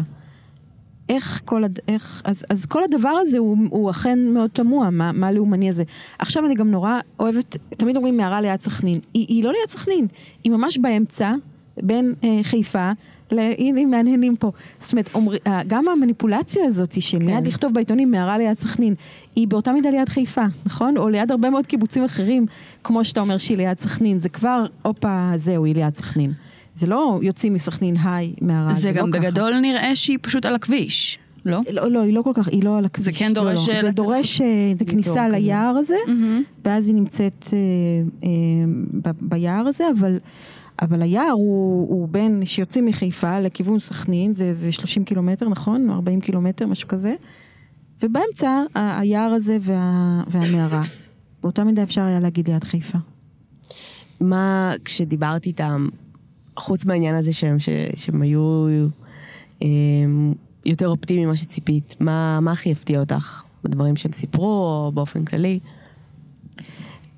איך כל, איך, אז, אז כל הדבר הזה הוא, הוא אכן מאוד תמוה, מה, מה הלאומני הזה. עכשיו אני גם נורא אוהבת, תמיד אומרים מערה ליד סכנין, היא, היא לא ליד סכנין, היא ממש באמצע, בין אה, חיפה, הנה מעניינים פה. זאת אומרת, אומר, גם המניפולציה הזאת, שמיד לכתוב בעיתונים מערה ליד סכנין, היא באותה מידה ליד חיפה, נכון? או ליד הרבה מאוד קיבוצים אחרים, כמו שאתה אומר שהיא ליד סכנין, זה כבר, אופה, זהו, היא ליד סכנין. זה לא יוצאים מסכנין היי מהרעה. זה גם בגדול נראה שהיא פשוט על הכביש, לא? לא, היא לא כל כך, היא לא על הכביש. זה כן דורש... זה דורש את הכניסה ליער הזה, ואז היא נמצאת ביער הזה, אבל היער הוא בין שיוצאים מחיפה לכיוון סכנין, זה שלושים קילומטר, נכון? ארבעים קילומטר, משהו כזה. ובאמצע היער הזה והמערה. באותה מידה אפשר היה להגיד ליד חיפה. מה כשדיברתי איתם, חוץ מהעניין הזה שהם, שהם היו יותר אופטימיים ממה שציפית, מה, מה הכי הפתיע אותך? בדברים שהם סיפרו או באופן כללי?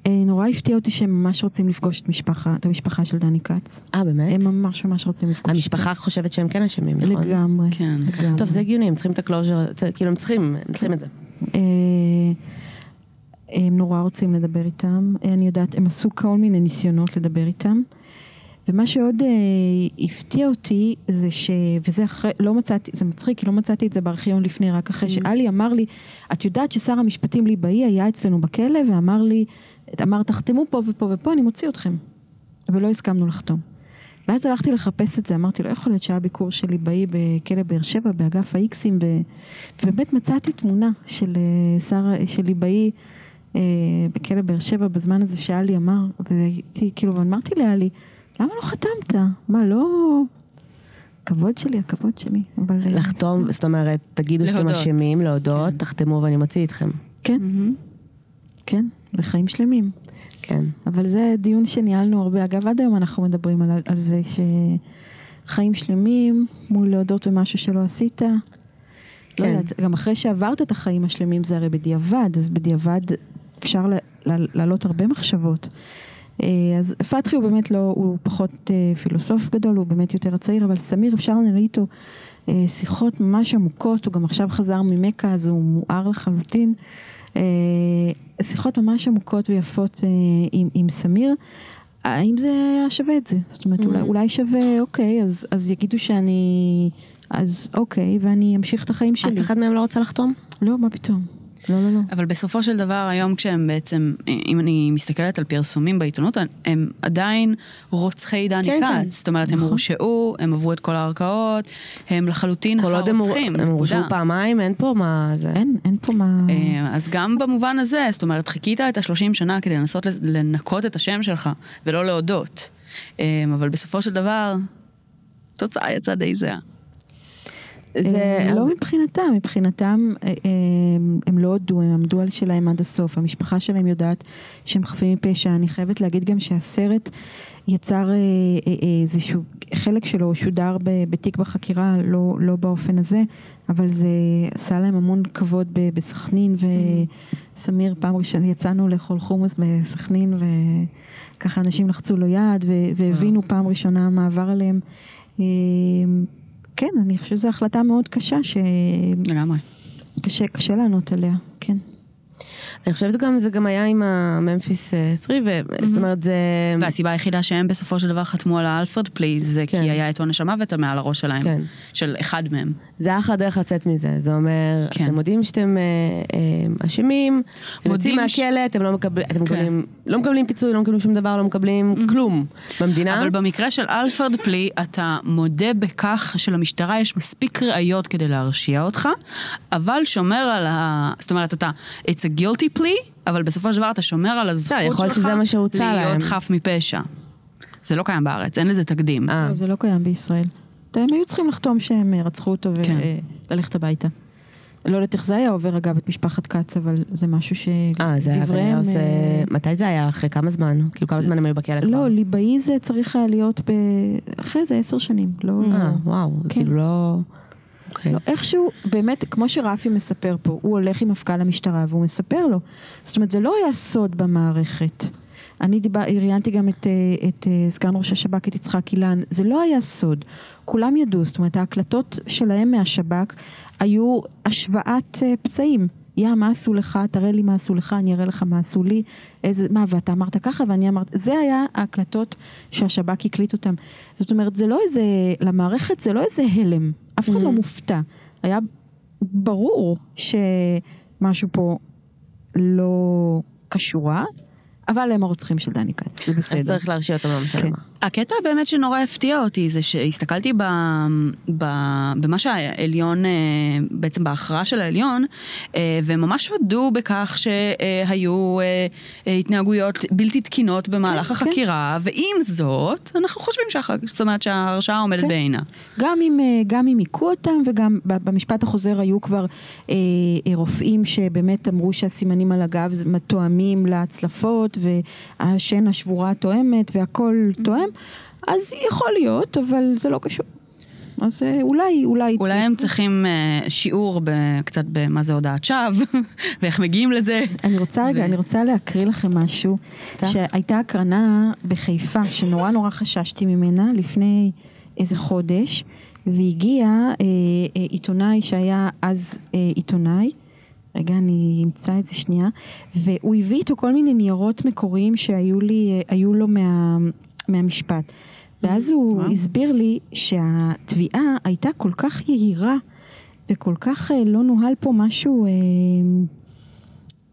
נורא הפתיע אותי שהם ממש רוצים לפגוש את המשפחה, את המשפחה של דני קץ. אה, באמת? הם ממש ממש רוצים לפגוש. המשפחה חושבת שהם כן אשמים, נכון? לגמרי. כן. לגמרי. טוב, זה הגיוני, הם צריכים את הקלוז'ר, כאילו הם צריכים, הם צריכים את זה. הם נורא רוצים לדבר איתם. אני יודעת, הם עשו כל מיני ניסיונות לדבר איתם. ומה שעוד אה, הפתיע אותי זה ש... וזה אחרי, לא מצאתי, זה מצחיק, כי לא מצאתי את זה בארכיון לפני, רק אחרי mm. שאלי אמר לי, את יודעת ששר המשפטים ליבאי היה אצלנו בכלא, ואמר לי, אמר תחתמו פה ופה ופה, אני מוציא אתכם. אבל לא הסכמנו לחתום. ואז הלכתי לחפש את זה, אמרתי, לא יכול להיות שהיה ביקור של ליבאי בכלא באר שבע, באגף האיקסים, ב... ובאמת מצאתי תמונה של, שר, של ליבאי, בכלא באר שבע, בזמן הזה שאלי אמר, והייתי, כאילו, ואמרתי לאלי, למה לא חתמת? מה, לא... הכבוד שלי, הכבוד שלי. אבל... לחתום, זאת אומרת, תגידו שאתם אשמים, להודות, תחתמו ואני מוציא איתכם. כן, כן, בחיים שלמים. כן. אבל זה דיון שניהלנו הרבה, אגב, עד היום אנחנו מדברים על, על זה שחיים שלמים, מול להודות במשהו שלא עשית. כן. לא יודעת, גם אחרי שעברת את החיים השלמים זה הרי בדיעבד, אז בדיעבד אפשר לעלות הרבה מחשבות. אז פתחי הוא באמת לא, הוא פחות פילוסוף גדול, הוא באמת יותר הצעיר, אבל סמיר אפשר לנהל איתו שיחות ממש עמוקות, הוא גם עכשיו חזר ממקה, אז הוא מואר לחלוטין, שיחות ממש עמוקות ויפות עם, עם סמיר, האם זה היה שווה את זה? זאת אומרת, אולי, אולי שווה, אוקיי, אז, אז יגידו שאני, אז אוקיי, ואני אמשיך את החיים שלי. אף אחד מהם לא רוצה לחתום? לא, מה פתאום? לא, לא, לא. אבל בסופו של דבר, היום כשהם בעצם, אם אני מסתכלת על פרסומים בעיתונות, הם עדיין רוצחי דני כן, קאץ. כן. זאת אומרת, הם הורשעו, הם עברו את כל הערכאות, הם לחלוטין הרוצחים. הם הורשעו פעמיים, אין פה מה זה. אין, אין פה מה... אז גם במובן הזה, זאת אומרת, חיכית את ה-שלושים שנה כדי לנסות לנקות את השם שלך, ולא להודות. אבל בסופו של דבר, תוצאה יצאה די זהה. לא מבחינתם, מבחינתם הם לא הודו, הם עמדו על שלהם עד הסוף, המשפחה שלהם יודעת שהם חפים מפשע. אני חייבת להגיד גם שהסרט יצר איזשהו חלק שלו שודר בתיק בחקירה, לא באופן הזה, אבל זה עשה להם המון כבוד בסכנין, וסמיר פעם ראשונה יצאנו לאכול חומוס בסכנין וככה אנשים לחצו לו יד והבינו פעם ראשונה מה עבר עליהם. כן, אני חושבת שזו החלטה מאוד קשה, למה? קשה לענות עליה, כן. אני חושבת גם, זה גם היה עם הממפיס שלוש, זאת אומרת, זה... והסיבה היחידה שהם בסופו של דבר חתמו על האלפורד פלי, זה כי היה את עונש המוות מעל הראש שלהם, של אחד מהם. זה אחלה דרך לצאת מזה, זה אומר, אתם מודים שאתם אשמים, אתם מודים מהכלא, אתם לא מקבלים פיצוי, לא מקבלים שום דבר, לא מקבלים כלום במדינה. אבל במקרה של אלפורד פלי, אתה מודה בכך שלמשטרה יש מספיק ראיות כדי להרשיע אותך, אבל שומר על ה... זאת אומרת, אתה... It's a guilty plea, אבל בסופו של דבר אתה שומר על הזכות שלך להיות חף מפשע. זה לא קיים בארץ, אין לזה תקדים. זה לא קיים בישראל. הם היו צריכים לחתום שהם רצחו אותו וללכת הביתה. לא לתך, זה היה עובר אגב את משפחת קץ, אבל זה משהו ש... אה, זה היה עושה... מתי זה היה? אחרי כמה זמן? כאילו כמה זמן הם היו בכלא? לא, ליבאי זה צריך היה להיות אחרי זה עשר שנים. אה, וואו, כאילו לא... Okay. לא, איכשהו, באמת, כמו שרפי מספר פה, הוא הולך עם מפכ"ל המשטרה והוא מספר לו. זאת אומרת, זה לא היה סוד במערכת. אני דיבה, הריינתי גם את, את, את סגן ראש השב"כ, את יצחק אילן, זה לא היה סוד. כולם ידעו, זאת אומרת, ההקלטות שלהם מהשב"כ היו השוואת פצעים. יא, מה עשו לך? תראה לי מה עשו לך, אני אראה לך מה עשו לי. איזה, מה, ואתה אמרת ככה, ואני אמרת, זה היה ההקלטות שהשב"כ הקליט אותם. זאת אומרת, זה לא איזה, למערכת זה לא איזה הלם. אף אחד לא מופתע. היה ברור שמשהו פה לא קשורה, אבל הם הרוצחים של דני קאץ. זה בסדר. אז צריך להרשיע אותם במשל מה. הקטע באמת שנורא הפתיע אותי, זה שהסתכלתי במה שהעליון, בעצם בהכרעה של העליון, וממש הודו בכך שהיו התנהגויות בלתי תקינות במהלך החקירה, ועם זאת, אנחנו חושבים שההרשעה עומדת בעינה. גם אם עיקו אותם, וגם במשפט החוזר היו כבר רופאים שבאמת אמרו שהסימנים על הגב תואמים להצלפות, והשן השבורה תואמת, והכל תואם. אז יכול להיות, אבל זה לא קשור. אז אולי, אולי... אולי הם צריכים שיעור קצת במה זה הודעת שווא, ואיך מגיעים לזה. אני רוצה רגע, אני רוצה להקריא לכם משהו, שהייתה הקרנה בחיפה, שנורא נורא חששתי ממנה, לפני איזה חודש, והגיע עיתונאי שהיה אז עיתונאי, רגע, אני אמצא את זה שנייה, והוא הביא איתו כל מיני ניירות מקוריים שהיו לו מה... מהמשפט. ואז הוא הסביר לי שהתביעה הייתה כל כך יהירה וכל כך לא נוהל פה משהו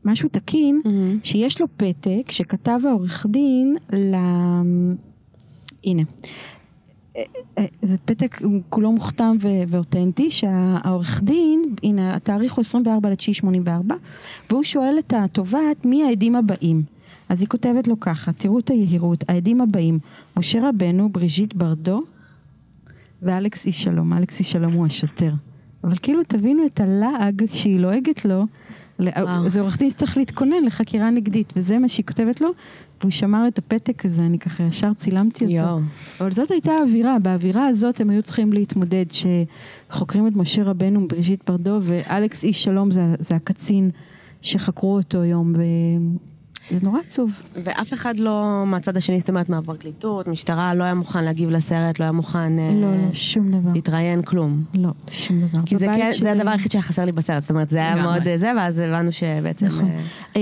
משהו תקין, שיש לו פתק שכתב העורך דין ל... הנה. זה פתק כולו מוכתם ואותנטי, שהעורך דין, הנה התאריך הוא עשרים וארבעה לתשיעי שמונים וארבע, והוא שואל את התובעת מי העדים הבאים. אז היא כותבת לו ככה, תראו את היהירות, העדים הבאים, משה רבנו, בריז'יט ברדו, ואלכס איש שלום, אלכס איש שלום הוא השוטר. אבל כאילו תבינו את הלעג שהיא לועגת לו, זה עורך דין שצריך להתכונן לחקירה נגדית, וזה מה שהיא כותבת לו, והוא שמר את הפתק הזה, אני ככה ישר צילמתי אותו. אבל זאת הייתה האווירה, באווירה הזאת הם היו צריכים להתמודד, שחוקרים את משה רבנו, בריז'יט ברדו, ואלכס איש שלום זה, זה הקצין שחקרו אותו היום ב... זה נורא עצוב. ואף אחד לא, מהצד השני, זאת אומרת, מהפרקליטות, משטרה, לא היה מוכן להגיב לסרט, לא היה מוכן... לא, אה, לא, שום דבר. להתראיין כלום. לא, שום דבר. כי זה, כן, ש... זה הדבר הכי שהיה חסר לי בסרט, זאת אומרת, זה היה מאוד זה, זה ואז הבנו שבעצם... נכון. אה... אה,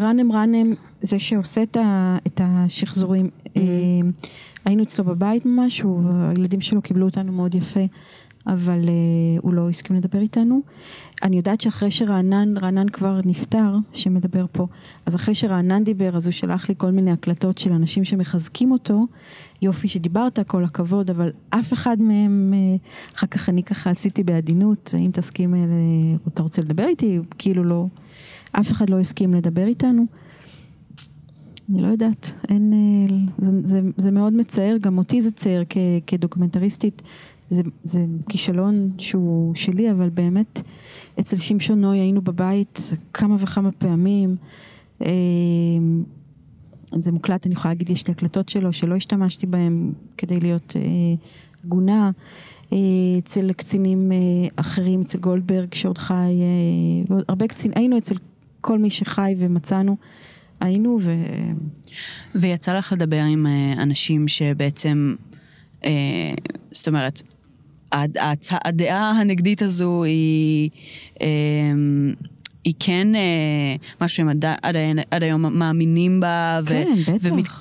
אה, רנם רנם, זה שעושה את, ה, את השחזורים, אה, היינו אצלו בבית משהו, הילדים שלו קיבלו אותנו מאוד יפה, אבל אה, הוא לא הסכים לדבר איתנו. אני יודעת שאחרי שרענן, רענן כבר נפטר, שמדבר פה, אז אחרי שרענן דיבר, אז הוא שלח לי כל מיני הקלטות של אנשים שמחזקים אותו, יופי שדיברת, כל הכבוד, אבל אף אחד מהם, אחר כך אני ככה עשיתי בעדינות, אם תסכים, אתה רוצה לדבר איתי, כאילו לא, אף אחד לא הסכים לדבר איתנו, אני לא יודעת, אין, זה, זה, זה מאוד מצער, גם אותי זה צער כ, כדוקומנטריסטית, זה, זה כישלון שהוא שלי, אבל באמת, אצל שמשון נוי היינו בבית כמה וכמה פעמים, זה מוקלט, אני יכולה להגיד, יש לי הקלטות שלו, שלא השתמשתי בהם כדי להיות גונה, אצל קצינים אחרים, אצל גולדברג שעוד חי, הרבה קצינים, היינו אצל כל מי שחי ומצאנו, היינו ו... ויצא לך לדבר עם אנשים שבעצם, זאת אומרת, הדעה הנגדית הזו היא, היא כן משהו שהם עד היום מאמינים בה,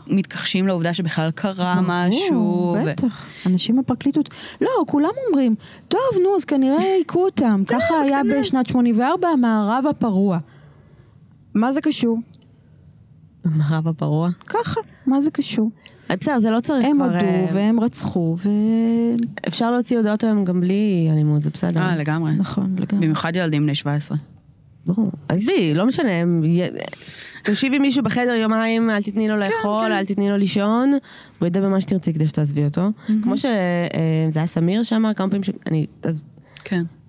ומתכחשים לעובדה שבכלל קרה משהו. בטח, אנשים בפרקליטות, לא, כולם אומרים, טוב, נו, אז כנראה עיקו אותם, ככה היה בשנת שמונים וארבע, המערב הפרוע. מה זה קשור? המערב הפרוע? ככה, מה זה קשור? בסדר, זה לא צריך כבר... הם הודו והם רצחו ו... אפשר להוציא הודעות היום גם בלי אלימות, זה בסדר. אה, לגמרי. נכון, לגמרי. במיוחד ילדים בני שבע עשרה. ברור. אז בי, לא משנה, תושיבי מישהו בחדר יומיים, אל תתני לו לאכול, אל תתני לו לישון, הוא ידע במה שתרצי כדי שתעזבי אותו. כמו שזה היה סמיר שם, כמה פעמים שאני... אז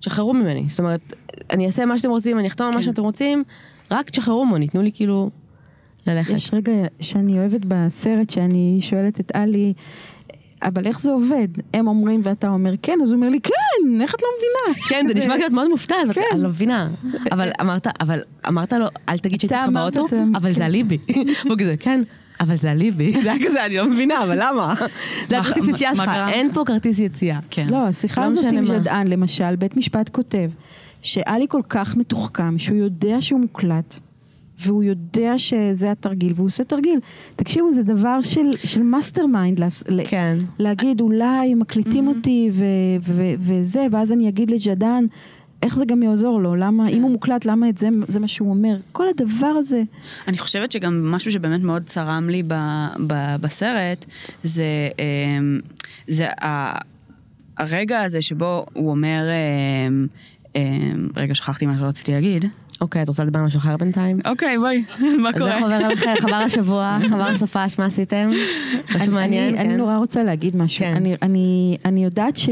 שחררו ממני. זאת אומרת, אני אעשה מה שאתם רוצים, אני אחתום מה שאתם רוצים, רק תשחררו ממני, תנו לי כאילו... ללכת. יש רגע שאני אוהבת בסרט שאני שואלת את אלי, אבל איך זה עובד? הם אומרים ואתה אומר כן, אז הוא אומר לי כן, איך את לא מבינה? כן, זה נשמע להיות מאוד מופתע, אני לא מבינה. אבל אמרת, אבל אמרת לו, אל תגיד שהייתי לך באוטו, אבל זה הליבי. הוא כזה, כן, אבל זה הליבי. זה היה כזה, אני לא מבינה, אבל למה? זה הכרטיס יציאה שלך, אין פה כרטיס יציאה. לא, השיחה הזאת עם ג'דען, למשל, בית משפט כותב, שאלי כל כך מתוחכם, שהוא יודע שהוא מוקלט, והוא יודע שזה התרגיל, והוא עושה תרגיל. תקשיבו, זה דבר של, של מאסטר מיינד, כן. להגיד, אולי מקליטים mm-hmm. אותי ו, ו, וזה, ואז אני אגיד לג'דן, איך זה גם יעזור לו? למה, כן. אם הוא מוקלט, למה את זה, זה מה שהוא אומר? כל הדבר הזה. אני חושבת שגם משהו שבאמת מאוד צרם לי ב, ב, בסרט, זה, זה הרגע הזה שבו הוא אומר, רגע, שכחתי מה שרציתי להגיד, אוקיי, את רוצה לדבר משהו אחר בינתיים? אוקיי, בואי, מה קורה? אז איך עובר עליכם? חבר השבוע, חבר הסופש, מה עשיתם? משהו מעניין? אני נורא רוצה להגיד משהו. אני יודעת ש...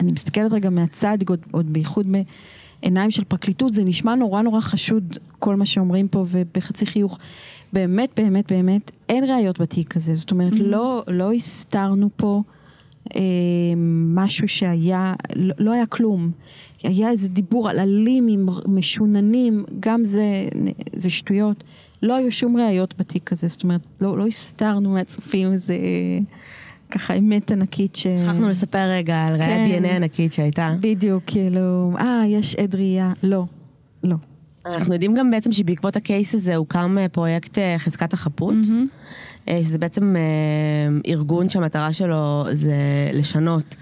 אני מסתכלת רגע מהצד, עוד בייחוד בעיניים של פרקליטות, זה נשמע נורא נורא חשוד, כל מה שאומרים פה, ובחצי חיוך. באמת, באמת, באמת, אין ראיות בתיק הזה. זאת אומרת, לא הסתרנו פה משהו שהיה, לא היה כלום. היה איזה דיבור על עלים עם משוננים, גם זה, זה שטויות. לא היו שום ראיות בתיק הזה, זאת אומרת, לא, לא הסתרנו מהצופים, זה ככה אמת ענקית ש... שכחנו לספר רגע על ראיית די אן איי ענקית שהייתה. בדיוק, כאילו, אה, יש עד ראייה. לא, לא. אנחנו יודעים גם בעצם שבעקבות הקייס הזה הוקם פרויקט חזקת החפות, שזה בעצם ארגון שהמטרה שלו זה לשנות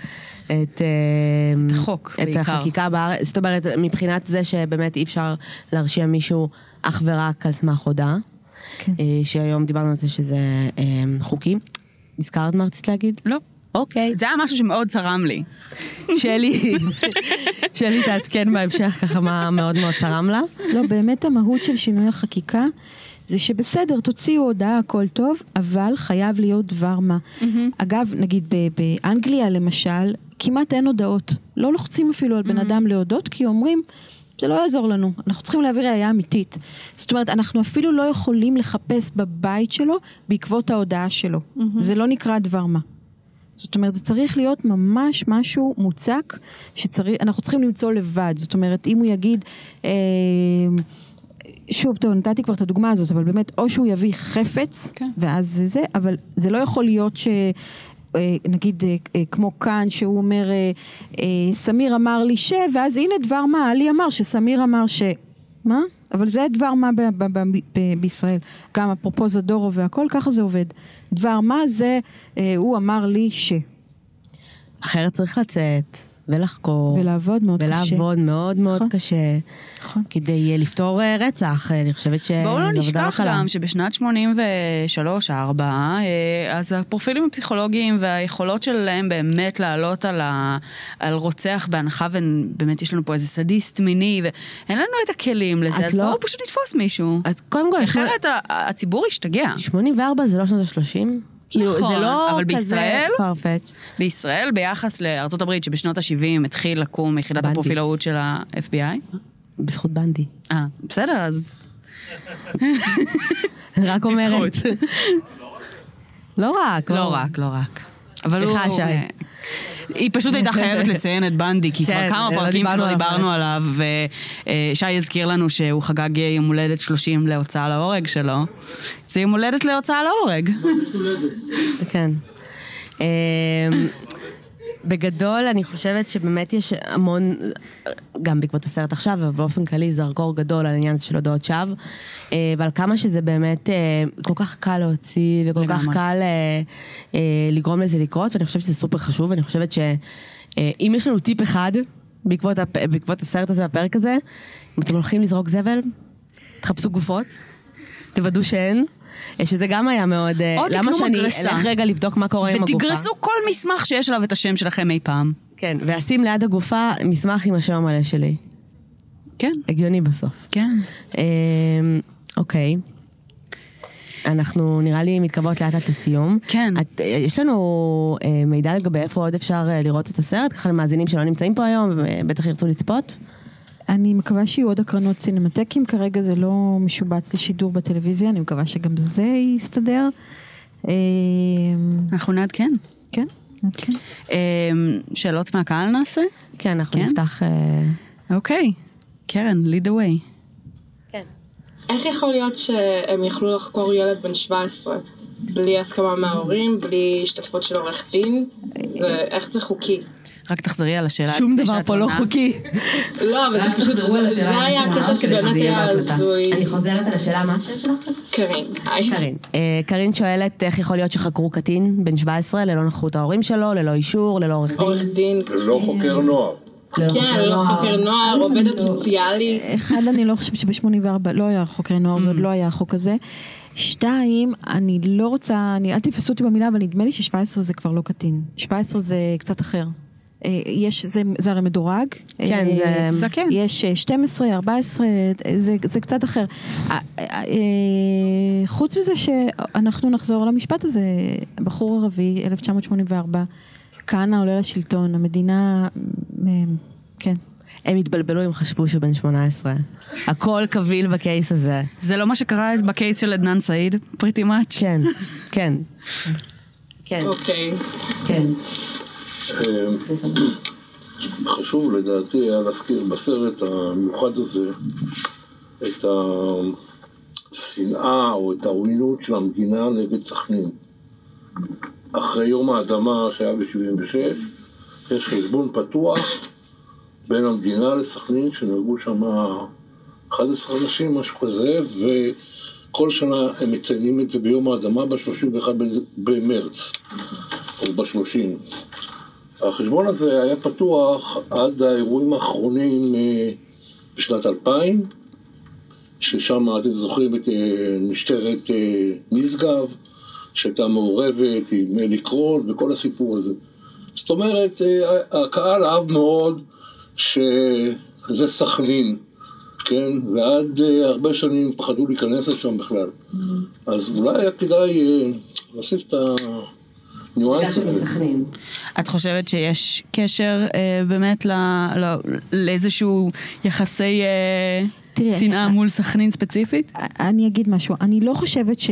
את החוק, את החקיקה בארץ. זאת אומרת, מבחינת זה שבאמת אי אפשר להרשיע מישהו אך ורק על סמך הודעה, שהיום דיברנו על זה שזה חוקי. הזכרת מה רצית להגיד? לא. אוקיי. זה היה משהו שמאוד צרם לי. שלי, שלי תעדכן בהמשך ככה מה מאוד מאוד צרם לה. לא, באמת המהות של שינוי החקיקה, זה שבסדר, תוציאו הודעה, הכל טוב, אבל חייב להיות דבר מה. אגב, נגיד באנגליה למשל, כמעט אין הודעות. לא לוחצים אפילו על בן אדם להודות, כי אומרים, זה לא יעזור לנו, אנחנו צריכים להביא ראייה אמיתית. זאת אומרת, אנחנו אפילו לא יכולים לחפש בבית שלו, בעקבות ההודעה שלו. זה לא נקרא דבר מה. זאת אומרת, זה צריך להיות ממש משהו מוצק, שאנחנו צריכים למצוא לבד. זאת אומרת, אם הוא יגיד, אה, שוב, טוב, נתתי כבר את הדוגמה הזאת, אבל באמת, או שהוא יביא חפץ, okay. ואז זה זה, אבל זה לא יכול להיות ש... נגיד כמו כאן שהוא אומר סמיר אמר לי ש, ואז הנה דבר מה, עלי אמר שסמיר אמר ש, מה? אבל זה דבר מה ב- ב- ב- ב- בישראל, גם אפרופו זדורו והכל, ככה זה עובד. דבר מה זה, הוא אמר לי ש. אחרת צריך לצאת ולחקור. ולעבוד מאוד ולעבוד קשה. ולעבוד מאוד מאוד נכון. קשה. נכון. כדי לפתור רצח, אני חושבת ש... בואו לא נשכח גם שבשנת שמונים ושלוש, ארבע, אז הפרופילים הפסיכולוגיים והיכולות שלהם באמת לעלות על, ה... על רוצח בהנחה, ובאמת יש לנו פה איזה סדיסט מיני, ואין לנו את הכלים לזה, אז לא... בואו פשוט נתפוס מישהו. אז קודם כל... אחרת ה... הציבור ישתגע. שמונים וארבע זה לא שנות ה-שלושים? נכון, אבל בישראל, בישראל ביחס לארצות הברית שבשנות ה-שבעים התחיל לקום יחידת הפרופילאות של ה-אף בי איי. בזכות בנדי. אה, בסדר, אז... רק אומרת. לא רק. לא רק, לא רק. סליחה שי. היא פשוט הייתה חייבת לציין את בנדי, כי כבר כמה פרקים שלא דיברנו עליו, ושי הזכיר לנו שהוא חגג יום הולדת שלושים להוצאה להורג שלו. זה יום הולדת להוצאה להורג. כן. בגדול, אני חושבת שבאמת יש המון, גם בעקבות הסרט עכשיו, ובאופן כללי זרקור גדול על העניין הזה של הודעות שווא, ועל כמה שזה באמת כל כך קל להוציא, וכל לגמרי. כך קל לגרום לזה לקרות, ואני חושבת שזה סופר חשוב, ואני חושבת שאם יש לנו טיפ אחד, בעקבות, הפ... בעקבות הסרט הזה, הפרק הזה, אם אתם הולכים לזרוק זבל, תחפשו גופות, תוודאו שאין, שזה גם היה מאוד, למה שאני אלך רגע לבדוק מה קורה עם הגופה. ותגרסו כל מסמך שיש עליו את השם שלכם אי פעם. כן, ואשים ליד הגופה מסמך עם השם המלא שלי. כן. הגיוני בסוף. כן. אוקיי. אנחנו נראה לי מתקרבות לאט לאט לסיום. כן. יש לנו מידע לגבי איפה עוד אפשר לראות את הסרט, ככה למאזינים שלא נמצאים פה היום, ובטח ירצו לצפות. אני מקווה שיהיו עוד הקרנות סינמטקים, כרגע זה לא משובץ לשידור בטלוויזיה, אני מקווה שגם זה יסתדר. אנחנו נעד כן. כן? נעד כן. שאלות מהקהל נעשה? כן, אנחנו נפתח... אוקיי. קרן, lead the way. כן. איך יכול להיות שהם יכלו לחקור ילד בן שבע עשרה? בלי הסכמה מההורים, בלי השתתפות של עורך דין? איך זה חוקי? רק תחזרי על השאלה. שום דבר פה לא חוקי. לא, אבל זה פשוט... זה היה הקטע שבאמת היה הזוי. אני חוזרת על השאלה, מה השאלה שלך? קרין. קרין. קרין שואלת איך יכול להיות שחקרו קטין בן שבע עשרה, ללא נוכחות ההורים שלו, ללא אישור, ללא עורך דין. עורך דין. ללא חוקר נוער. כן, ללא חוקר נוער, עובדת סוציאלית. אחד, אני לא חושבת שב-שמונים וארבע לא היה חוקר נוער, זה עוד לא היה החוק הזה. שתיים, אני לא רוצה... אל תפסו אותי במילה, אבל נדמה לי ש-שבע עשרה זה כבר לא קטין. שבע עשרה זה קצת אחר. יש, זה, זה הרי מדורג. כן, זה, זה כן. יש שתים עשרה, ארבע עשרה, זה, זה קצת אחר. חוץ מזה שאנחנו נחזור למשפט הזה, בחור ערבי, אלף תשע מאות שמונים וארבע, כהנא עולה לשלטון, המדינה, כן. הם התבלבלו אם חשבו שהוא בן שמונה עשרה. הכל קביל בקייס הזה. זה לא מה שקרה בקייס של עדנן סעיד, pretty much. כן, כן. כן. אוקיי. כן. חשוב לדעתי היה להזכיר בסרט המיוחד הזה את השנאה או את העוינות של המדינה נגד סכנין. אחרי יום האדמה שהיה ב-שבעים ושש יש חשבון פתוח בין המדינה לסכנין שנהרגו שם אחד עשר אנשים, משהו כזה, וכל שנה הם מציינים את זה ביום האדמה ב-שלושים ואחד במרץ או ב-שלושים. החשבון הזה היה פתוח עד האירועים האחרונים בשנת אלפיים, ששם אתם זוכרים את משטרת משגב, שהייתה מעורבת עם אליקרון וכל הסיפור הזה. זאת אומרת, הקהל אהב מאוד שזה סכנין, כן? ועד הרבה שנים פחדו להיכנס לשם בכלל. אז אולי היה כדאי להוסיף את הניואנס הזה. את חושבת שיש קשר באמת לאיזשהו יחסי שנאה מול סכנין ספציפית? אני אגיד משהו, אני לא חושבת ש...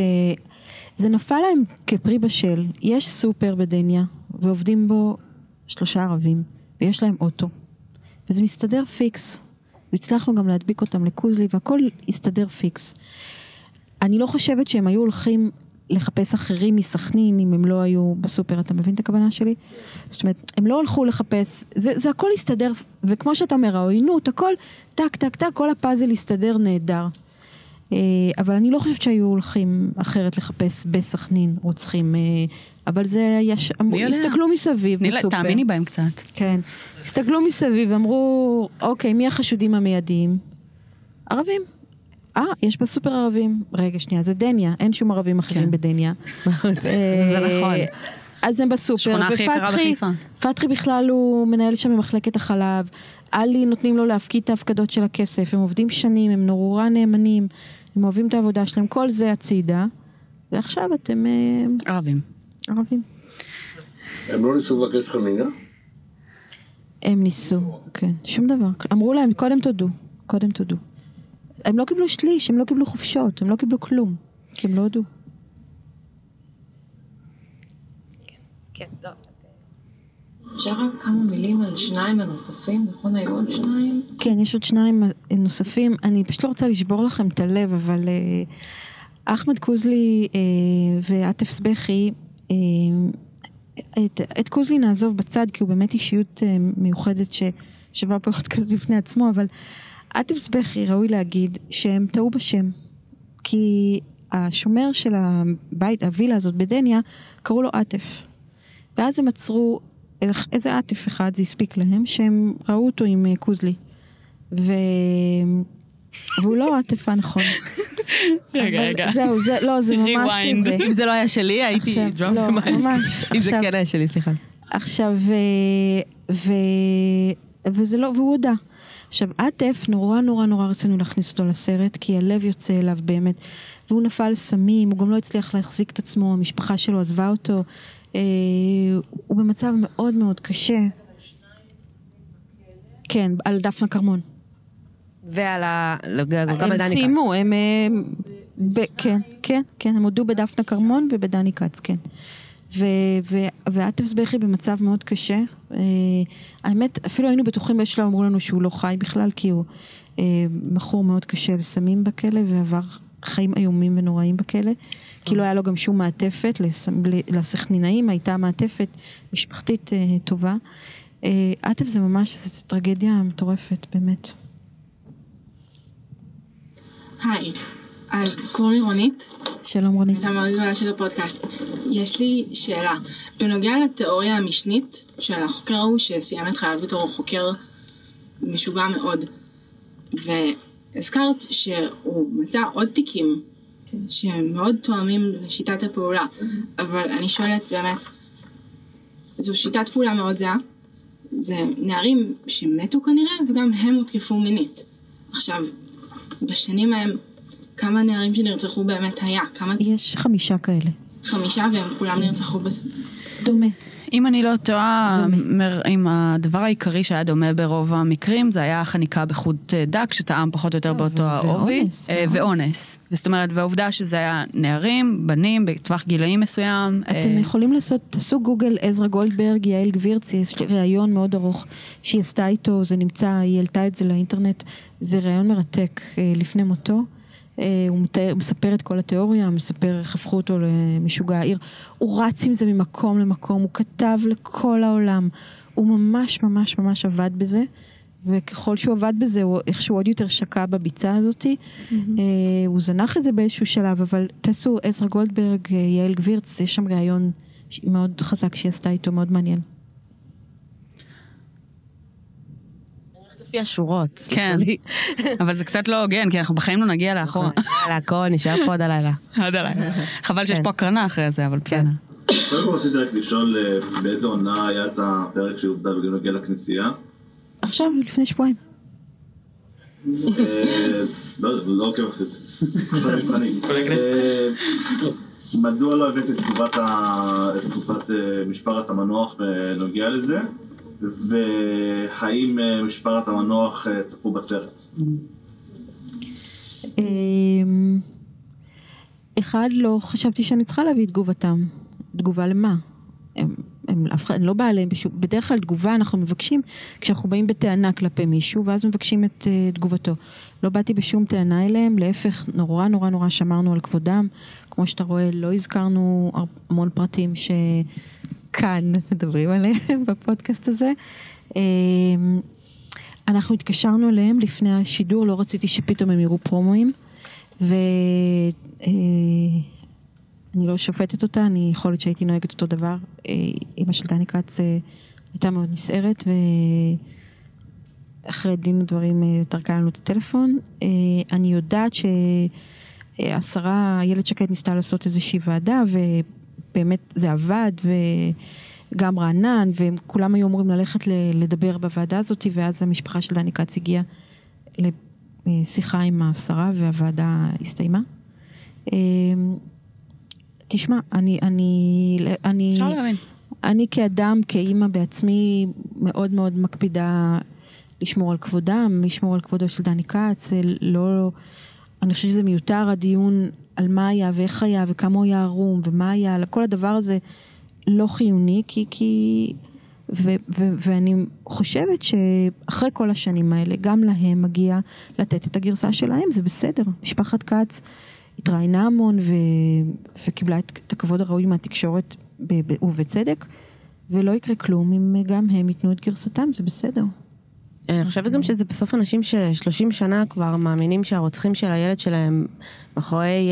זה נפל להם כפרי בשל. יש סופר בדניה, ועובדים בו שלושה ערבים, ויש להם אוטו. וזה מסתדר פיקס. והצלחנו גם להדביק אותם לקוזלי, והכל הסתדר פיקס. אני לא חושבת שהם היו הולכים לחפש אחרים מסכנין, אם הם לא היו בסופר, אתה מבין את הכוונה שלי? זאת אומרת, הם לא הולכו לחפש, זה, זה הכל הסתדר, וכמו שאתה אומר, העוינות, הכל, טק, טק, טק, כל הפאזל הסתדר נהדר. אבל אני לא חושבת שהיו הולכים אחרת לחפש בסכנין רוצחים, אבל זה יש, הסתכלו מסביב בסופר. תאמיני בהם קצת. כן, הסתכלו מסביב, אמרו, אוקיי, מי החשודים המיידיים? ערבים. אה, יש בסופר ערבים. רגע, שנייה, זה דניה, אין שום ערבים אחרים בדניה. זה נכון. אז הם בסופר. שכונה הכי יקרה בחיפה. פתחי בכלל הוא מנהל שם במחלקת החלב, אלי נותנים לו להפקיד את ההפקדות של הכסף, הם עובדים שנים, הם נורא נאמנים, הם אוהבים את העבודה שלהם, כל זה הצידה, ועכשיו אתם... ערבים. ערבים. הם לא ניסו לבקש חנינה? הם ניסו, כן, שום דבר. אמרו להם, קודם תודו, קודם תודו. הם לא קיבלו שליש, הם לא קיבלו חופשות, הם לא קיבלו כלום, כי הם לא הודו. כן, כן, לא. אפשר רק כמה מילים על שניים הנוספים, נכון? היו עוד שניים? כן, יש עוד שניים נוספים. אני פשוט לא רוצה לשבור לכם את הלב, אבל uh, אחמד קוזלי uh, ועטף סבכי, uh, את, את קוזלי נעזוב בצד, כי הוא באמת אישיות uh, מיוחדת ששווה פודקאסט בפני עצמו, אבל עטף סבכי ראוי להגיד שהם טעו בשם, כי השומר של הבית, הווילה הזאת בדניה, קראו לו עטף. ואז הם עצרו... איזה עטף אחד זה הספיק להם, שהם ראו אותו עם קוזלי. ו... והוא לא עטפה, נכון. רגע, רגע. זהו, זה, לא, זה ממש זה. אם זה לא היה שלי, הייתי דרום את המייק. אם זה כן היה שלי, סליחה. עכשיו, ו... וזה לא, והוא הודע. עכשיו, עטף, נורא נורא נורא רצינו להכניס אותו לסרט, כי הלב יוצא אליו באמת. והוא נפל סמים, הוא גם לא הצליח להחזיק את עצמו, המשפחה שלו עזבה אותו, הוא במצב מאוד מאוד קשה. כן, על דפנה קרמון. ועל ה... הם סיימו, הם... כן, כן, כן, הם הודו בדפנה קרמון ובדני קץ, כן. ועטף סבכי במצב מאוד קשה. האמת, אפילו היינו בטוחים בשלה, אמרו לנו שהוא לא חי בכלל, כי הוא בחור מאוד קשה לסמים בכלא, ועבר חיים איומים ונוראים בכלא. כי לא היה לו גם שום מעטפת, לסכנינאים הייתה מעטפת משפחתית טובה. עטף זה ממש, זו טרגדיה מטורפת, באמת. היי, קוראים לי רונית. שלום רונית. זה המאוד גדולה של הפודקאסט. יש לי שאלה. בנוגע לתיאוריה המשנית של החוקר הוא שסיים את חייו בתור חוקר משוגע מאוד. והזכרת שהוא מצא עוד תיקים שהם מאוד תואמים לשיטת הפעולה, אבל אני שואלת באמת, זו שיטת פעולה מאוד זהה, זה נערים שמתו כנראה, וגם הם הותקפו מינית. עכשיו, בשנים ההם, כמה נערים שנרצחו באמת היה? כמה... יש חמישה כאלה. חמישה, והם כולם נרצחו בס... דומה. אם אני לא טועה, אם הדבר העיקרי שהיה דומה ברוב המקרים, זה היה חניקה בחוד דק, שטעם פחות או יותר באותו העובי, ואונס. זאת אומרת, והעובדה שזה היה נערים, בנים, בטווח גילאים מסוים. אתם יכולים לעשות, תעשו גוגל, עזרא גולדברג, יעל גבירצי, יש ראיון מאוד ארוך שהיא עשתה איתו, זה נמצא, היא העלתה את זה לאינטרנט, זה ראיון מרתק לפני מותו. הוא מספר את כל התיאוריה, מספר איך הפכו אותו למשוגע העיר, הוא רץ עם זה ממקום למקום, הוא כתב לכל העולם, הוא ממש ממש ממש עבד בזה, וככל שהוא עבד בזה, הוא איכשהו עוד יותר שקע בביצה הזאת, mm-hmm. הוא זנח את זה באיזשהו שלב, אבל תעשו עזרא גולדברג, יעל גבירץ, יש שם ראיון מאוד חזק שהיא עשתה איתו, מאוד מעניין. לפי השורות. כן, אבל זה קצת לא הוגן, כי אנחנו בחיים לא נגיע לאחורה. הכל נשאר פה עד הלילה. עד הלילה. חבל שיש פה הקרנה אחרי זה, אבל בסדר. קודם כל רציתי רק לשאול באיזו עונה היה את הפרק שעובדה וגם נגיע לכנסייה? עכשיו, לפני שבועיים. לא, לא עוקב אחרי זה. מדוע לא הבאת את תקופת משפרת המנוח ונוגע לזה? והאם משפרת המנוח צפו בסרט? אחד, לא חשבתי שאני צריכה להביא תגובתם. תגובה למה? הם לא באה להם, בדרך כלל תגובה אנחנו מבקשים, כשאנחנו באים בטענה כלפי מישהו, ואז מבקשים את תגובתו. לא באתי בשום טענה אליהם, להפך, נורא נורא נורא שמרנו על כבודם, כמו שאתה רואה, לא הזכרנו המון פרטים שכאן מדברים עליהם בפודקאסט הזה. אנחנו התקשרנו אליהם לפני השידור, לא רציתי שפתאום הם יראו פרומואים, ואני לא שופטת אותה, אני יכולת שהייתי נוהגת אותו דבר. אמא של דני קאץ הייתה מאוד נסערת, ואחרי דין ודברים תרקה לנו את הטלפון. אני יודעת ש... השרה, הילד שקד ניסתה לעשות איזושהי ועדה, ובאמת זה עבד, וגם רענן, וכולם היו אמורים ללכת לדבר בוועדה הזאת, ואז המשפחה של דני קאץ הגיעה לשיחה עם השרה, והוועדה הסתיימה. תשמע, אני, אני, אני, אני כאדם, כאימא בעצמי, מאוד מאוד מקפידה לשמור על כבודם, לשמור על כבודו של דני קאץ, לא... אני חושבת שזה מיותר הדיון על מה היה ואיך היה וכמה הוא היה ערום ומה היה, כל הדבר הזה לא חיוני, כי, כי, ו, ו, ואני חושבת שאחרי כל השנים האלה, גם להם מגיע לתת את הגרסה שלהם, זה בסדר. משפחת קאץ התראיינה המון ו, וקיבלה את, את הכבוד הראוי מהתקשורת ב, ב, ובצדק, ולא יקרה כלום אם גם הם ייתנו את גרסתם, זה בסדר. אני חושבת גם שזה בסוף אנשים ש-שלושים שנה כבר מאמינים שהרוצחים של הילד שלהם מאחורי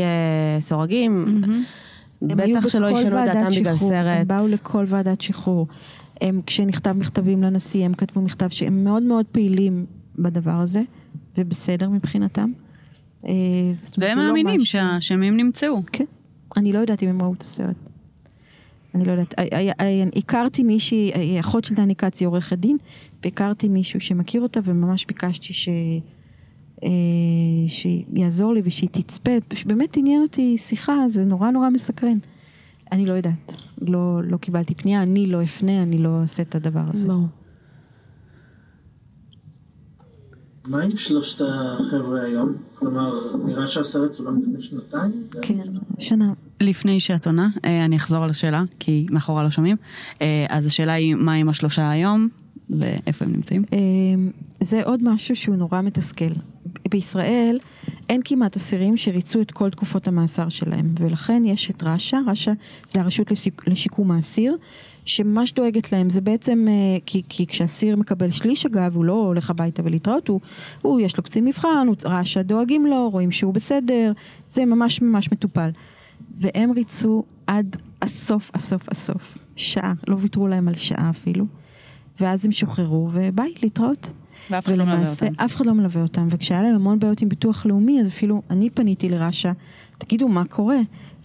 סורגים, בטח שלא ישנו דעתם בגלל סרט. הם באו לכל ועדת שחרור. כשנכתב מכתבים לנשיא, הם כתבו מכתב שהם מאוד מאוד פעילים בדבר הזה, ובסדר מבחינתם. והם מאמינים שהאשמים נמצאו. כן. אני לא יודעת אם הם ראו את הסרט. אני לא יודעת, הכרתי מישהי, אחות של דני קאץ היא עורכת דין, והכרתי מישהו שמכיר אותה, וממש ביקשתי ש... שיעזור לי ושהיא תצפה, באמת עניין אותי שיחה, זה נורא נורא מסקרן. אני לא יודעת, לא, לא קיבלתי פנייה, אני לא אפנה, אני לא עושה את הדבר הזה. לא. מה עם שלושת החבר'ה היום? כלומר, נראה שהסרט צולם לפני שנתיים? כן, שנה. לפני שאת עונה, אני אחזור על השאלה, כי מאחורה לא שומעים. אז השאלה היא, מה עם השלושה היום, ואיפה הם נמצאים? זה עוד משהו שהוא נורא מתסכל. בישראל אין כמעט אסירים שריצו את כל תקופות המאסר שלהם, ולכן יש את רש"א, רש"א זה הרשות לשיקום האסיר, שממש דואגת להם, זה בעצם, כי, כי כשאסיר מקבל שליש אגב, הוא לא הולך הביתה ולהתראות, הוא, הוא יש לו קצין מבחן, הוא רש"א דואגים לו, רואים שהוא בסדר, זה ממש ממש מטופל. והם ריצו עד הסוף, הסוף, הסוף, שעה, לא ויתרו להם על שעה אפילו, ואז הם שוחררו, וביי, להתראות. ואף אחד לא מלווה אותם. אף אחד לא מלווה אותם, וכשהיה להם המון בעיות עם ביטוח לאומי, אז אפילו אני פניתי לרש"א, תגידו מה קורה,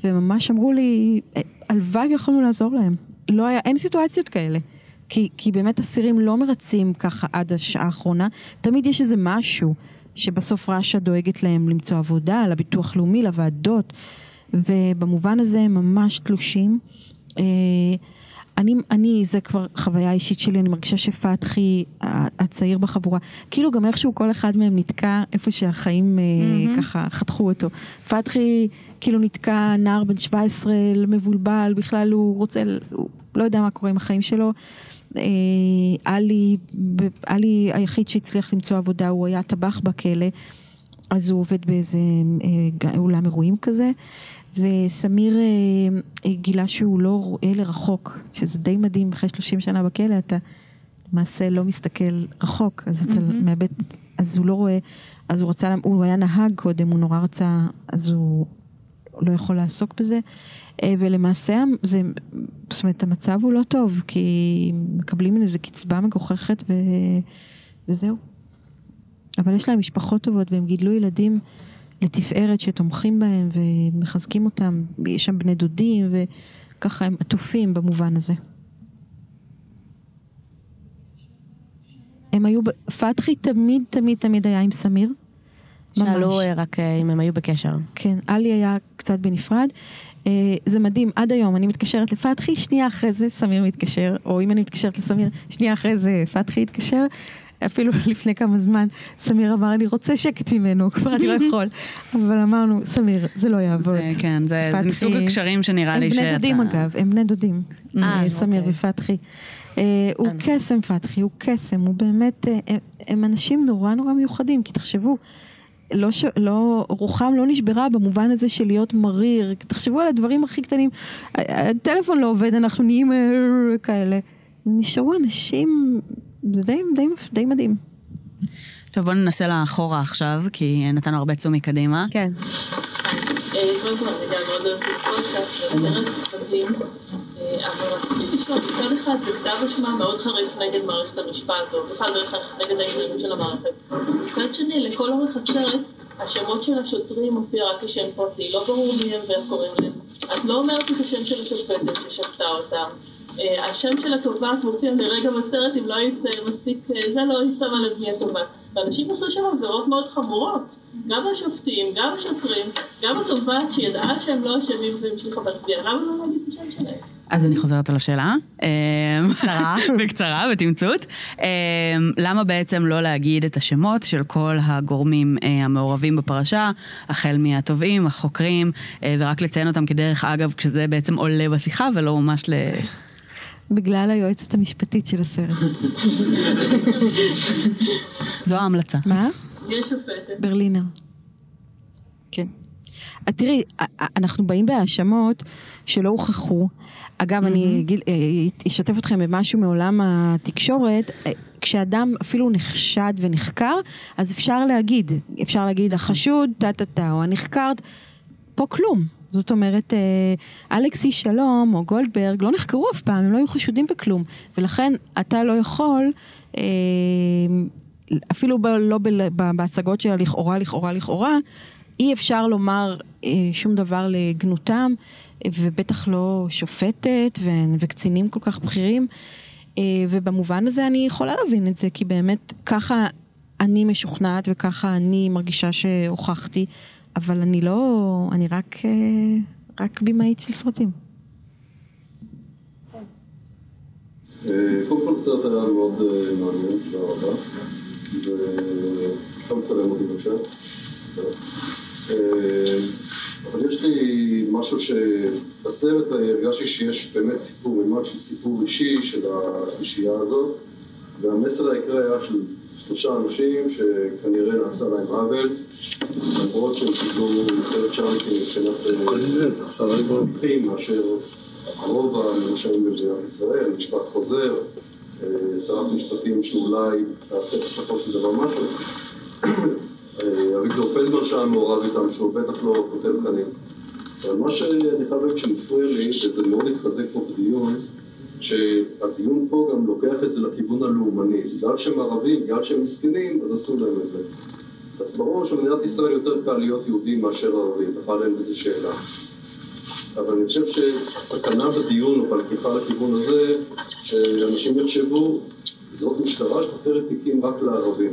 וממש אמרו לי, הלוואי יכולנו לעזור להם. לא היה, אין סיטואציות כאלה, כי, כי באמת אסירים לא מרצים ככה עד השעה האחרונה, תמיד יש איזה משהו, שבסוף רש"א דואגת להם למצוא עבודה, לביטוח לאומי, לוועדות, ובמובן הזה הם ממש תלושים. אני, אני, זה כבר חוויה אישית שלי, אני מרגישה שפתחי, הצעיר בחבורה, כאילו גם איכשהו כל אחד מהם נתקע, איפה שהחיים mm-hmm. ככה חתכו אותו. פתחי כאילו נתקע נער בן שבע עשרה, מבולבל, בכלל הוא רוצה, הוא לא יודע מה קורה עם החיים שלו. אלי, אלי היחיד שהצליח למצוא עבודה, הוא היה טבח בכלא, אז הוא עובד באיזה אולם אירועים כזה, וסמיר גילה שהוא לא רואה לרחוק, שזה די מדהים, אחרי שלושים שנה בכלא, אתה למעשה לא מסתכל רחוק, אז אתה מאבד, אז הוא לא רואה, אז הוא רוצה, הוא היה נהג קודם, הוא נורא רצה, אז הוא לא יכול לעסוק בזה, ולמעשה, זה, זאת אומרת, המצב הוא לא טוב, כי מקבלים איזה קצבה מגוחכת, ו, וזהו. אבל יש להם משפחות טובות, והם גידלו ילדים לתפארת שתומכים בהם ומחזקים אותם, יש שם בני דודים, וככה הם עטופים במובן הזה. הם היו, פתחי תמיד תמיד תמיד היה עם סמיר. שאלו רק אם הם היו בקשר. כן, אלי היה קצת בנפרד. זה מדהים, עד היום אני מתקשרת לפתחי, שנייה אחרי זה סמיר מתקשר, או אם אני מתקשרת לסמיר, שנייה אחרי זה פתחי התקשר, אפילו לפני כמה זמן, סמיר אמר, אני רוצה שקט ממנו, כבר אני לא יכול. אבל אמרנו, סמיר, זה לא יעבוד. זה, כן, זה, זה מסוג הקשרים שנראה לי שאתה... הם בני דודים אגב, הם בני דודים. סמיר ופתחי. הוא קסם פתחי, הוא קסם, הוא באמת, הם אנשים נורא נורא מיוחדים, כי תחשבו, לא, לא, רוחם לא נשברה במובן הזה של להיות מריר. תחשבו על הדברים הכי קטנים. הטלפון לא עובד, אנחנו נהיים כאלה. נשארו אנשים, זה די, די, די מדהים. טוב, בוא ננסה לאחורה עכשיו, כי נתנו הרבה תשומי קדימה. כן. קודם כל, אני גם מאוד אוהבת פודקאסט, לסרט חפדים, אבל רציתי לשאול, מצד אחד, זה כתב אשמה מאוד חריף נגד מערכת המשפט, או בכלל דרך נגד העניינים של המערכת. מצד שני, לכל אורך הסרט, השמות של השוטרים מופיע רק כשם פרטי, לא ברור מי הם ואיך קוראים להם. את לא אומרת את השם של השופטת ששפטה אותם. השם של התובעת מופיע לרגע בסרט, אם לא היית מספיק, זה לא היית שמה לב מי התובעת. ואנשים עשו שם עבירות מאוד חמורות, גם השופטים, גם השוטרים, גם התובעת שידעה שהם לא אשמים והמשיכה בתביעה. למה לא להגיד את השם שלהם? אז אני חוזרת על השאלה. קצרה. בקצרה, בתמצות. למה בעצם לא להגיד את השמות של כל הגורמים המעורבים בפרשה, החל מהתובעים, החוקרים, ורק לציין אותם כדרך אגב, כשזה בעצם עולה בשיחה ולא ממש ל... בגלל היועצת המשפטית של הסרט. זו ההמלצה. מה? יש שופטת. ברלינר. כן. תראי, אנחנו באים בהאשמות שלא הוכחו. אגב, אני אשתף אתכם במשהו מעולם התקשורת. כשאדם אפילו נחשד ונחקר, אז אפשר להגיד, אפשר להגיד החשוד, טה-טה-טה, או הנחקר, פה כלום. זאת אומרת, אלכסי שלום או גולדברג לא נחקרו אף פעם, הם לא היו חשודים בכלום, ולכן אתה לא יכול, אפילו לא בהצגות שלה לכאורה, לכאורה, לכאורה, אי אפשר לומר שום דבר לגנותם, ובטח לא שופטת וקצינים כל כך בכירים, ובמובן הזה אני יכולה להבין את זה, כי באמת ככה אני משוכנעת וככה אני מרגישה שהוכחתי, אבל אני לא, אני רק, רק בימאית של סרטים. קודם כל סרט היה מאוד מעניין, תודה רבה. ואתה מצלם אותי בבקשה. אבל יש לי משהו שבסרט הרגשתי שיש באמת סיפור, ממש של סיפור אישי של השלישייה הזאת. והמסר העיקרי היה של... שלושה אנשים שכנראה נעשה להם עוול, למרות שהם קיבלו יותר צ'אנסים מבחינת עשרה מקרים מאשר הרוב המרושעים במדינת ישראל, משפט חוזר, שרת משפטים שאולי תעשה בסופו של דבר משהו. אביגדור פלדמן שם מעורב איתם, שהוא בטח לא כותב כאן. אבל מה שאני חייב להגיד שמפריע לי, וזה מאוד התחזק פה בדיון, שהדיון פה גם לוקח את זה לכיוון הלאומני. בגלל שהם ערבים, בגלל שהם מסכנים, אז עשו להם את זה. אז ברור שבמדינת ישראל יותר קל להיות יהודים מאשר ערבים, בכלל אין איזו שאלה. אבל אני חושב שהסכנה בדיון, אבל כיפה לכיוון הזה, שאנשים יחשבו, זאת משטרה שתופרת תיקים רק לערבים.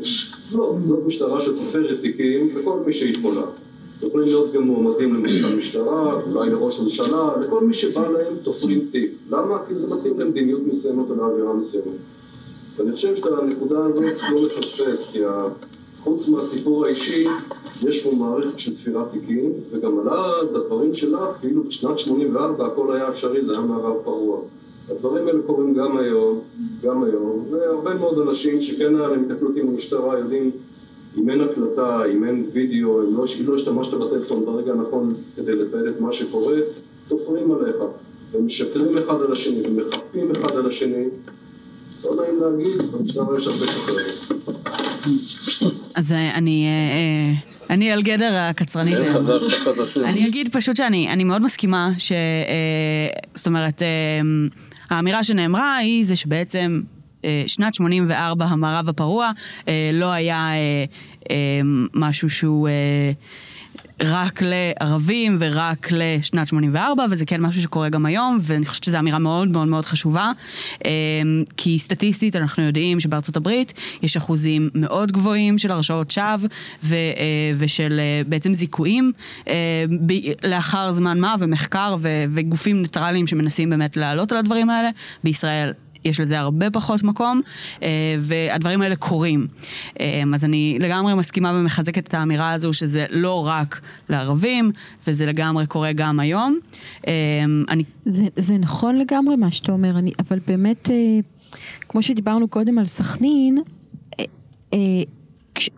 לא, זאת משטרה שתופרת תיקים לכל מי שיכולה. יכולים להיות גם מועמדים למשל משטרה, אולי לראש הממשלה, לכל מי שבא להם תופרים תיק. למה? כי זה מתאים למדיניות מסוימת על האווירה מסוימת. ואני חושב שאת הנקודה הזאת לא מפספס, כי חוץ מהסיפור האישי, יש פה מערכת של תפירת תיקים, וגם עלה הדברים שלך, כאילו בשנת שמונים וארבע הכל היה אפשרי, זה היה מערב פרוע. הדברים האלה קורים גם היום, גם היום, והרבה מאוד אנשים שכן היה להם התקלות עם המשטרה, יודעים, אם אין הקלטה, אם אין וידאו, אם לא השתמשת בטלפון ברגע הנכון כדי לתעד את מה שקורה, תופרים עליך, ומשקרים אחד על השני, ומחפים אחד על השני. לא נעים להגיד, במשטרה יש הרבה שקרים. אז אני... אני על גדר הקצרנית. אני אגיד פשוט שאני מאוד מסכימה ש... זאת אומרת, האמירה שנאמרה היא זה שבעצם... שנת שמונים וארבע המערב הפרוע לא היה משהו שהוא רק לערבים ורק לשנת שמונים וארבע, וזה כן משהו שקורה גם היום, ואני חושבת שזו אמירה מאוד מאוד מאוד חשובה, כי סטטיסטית אנחנו יודעים שבארצות הברית יש אחוזים מאוד גבוהים של הרשעות שווא, ושל בעצם זיכויים, לאחר זמן מה ומחקר וגופים ניטרליים שמנסים באמת לעלות על הדברים האלה. בישראל יש לזה הרבה פחות מקום, והדברים האלה קורים. אז אני לגמרי מסכימה ומחזקת את האמירה הזו, שזה לא רק לערבים, וזה לגמרי קורה גם היום. אני... זה, זה נכון לגמרי מה שאתה אומר, אני, אבל באמת, כמו שדיברנו קודם על סכנין,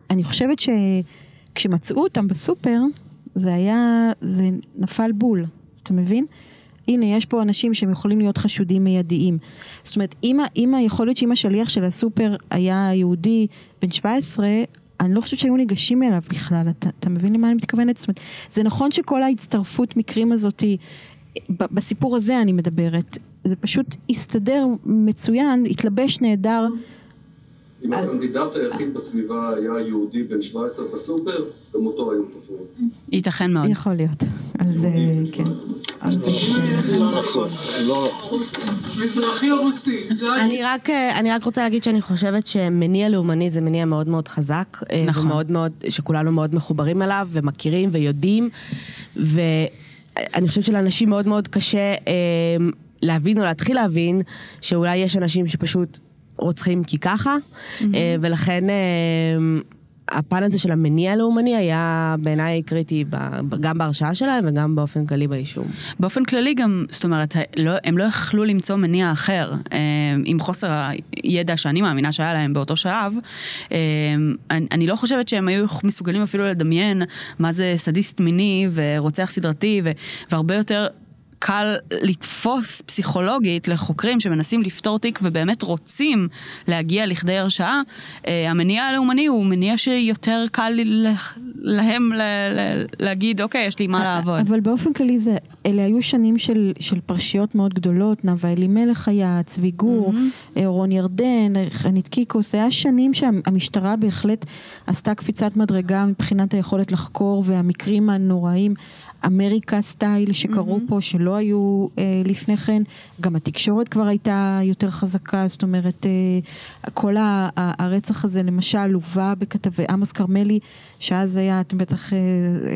אני חושבת שכשמצאו אותם בסופר, זה היה, זה נפל בול, אתה מבין? הנה, יש פה אנשים שהם יכולים להיות חשודים מיידיים. זאת אומרת, אם היכולת שאם השליח של הסופר היה יהודי בן שבע עשרה, אני לא חושבת שהיו ניגשים אליו בכלל. אתה, אתה מבין למה אני מתכוונת? זאת אומרת, זה נכון שכל ההצטרפות מקרים הזאת, בסיפור הזה אני מדברת, זה פשוט הסתדר מצוין, התלבש נהדר. אם הקנדידט היחיד בסביבה היה יהודי בן שבע עשרה בסופר, גם אותו היום תופרו. ייתכן מאוד. יכול להיות. על זה, כן. לא נכון. מזרחי או רוסי. אני רק רוצה להגיד שאני חושבת שמניע לאומני זה מניע מאוד מאוד חזק. נכון. שכולנו מאוד מחוברים אליו ומכירים ויודעים. ואני חושבת שלאנשים מאוד מאוד קשה להבין או להתחיל להבין שאולי יש אנשים שפשוט רוצחים כי ככה, mm-hmm. ולכן הפן הזה של המניע הלאומני היה בעיניי קריטי גם בהרשעה שלהם וגם באופן כללי באישום. באופן כללי גם, זאת אומרת, הם לא יכלו למצוא מניע אחר, עם חוסר הידע שאני מאמינה שהיה להם באותו שלב. אני לא חושבת שהם היו מסוגלים אפילו לדמיין מה זה סדיסט מיני ורוצח סדרתי, והרבה יותר קל לתפוס פסיכולוגית לחוקרים שמנסים לפתור תיק ובאמת רוצים להגיע לכדי הרשעה. המניע הלאומני הוא מניע שיותר קל להם להגיד, אוקיי, יש לי מה לעבוד. אבל באופן כללי זה, אלה היו שנים של, של פרשיות מאוד גדולות, נווה אלימלך היה, צבי גור, אורון ירדן, חנית קיקוס, היה שנים שהמשטרה בהחלט עשתה קפיצת מדרגה מבחינת היכולת לחקור והמקרים הנוראים, אמריקה סטייל שקראו mm-hmm. פה שלא היו אה, לפני כן, גם התקשורת כבר הייתה יותר חזקה, זאת אומרת אה, כל ה- ה- הרצח הזה למשל הובא בכתבי עמוס קרמלי, שאז היה, אתם בטח אה,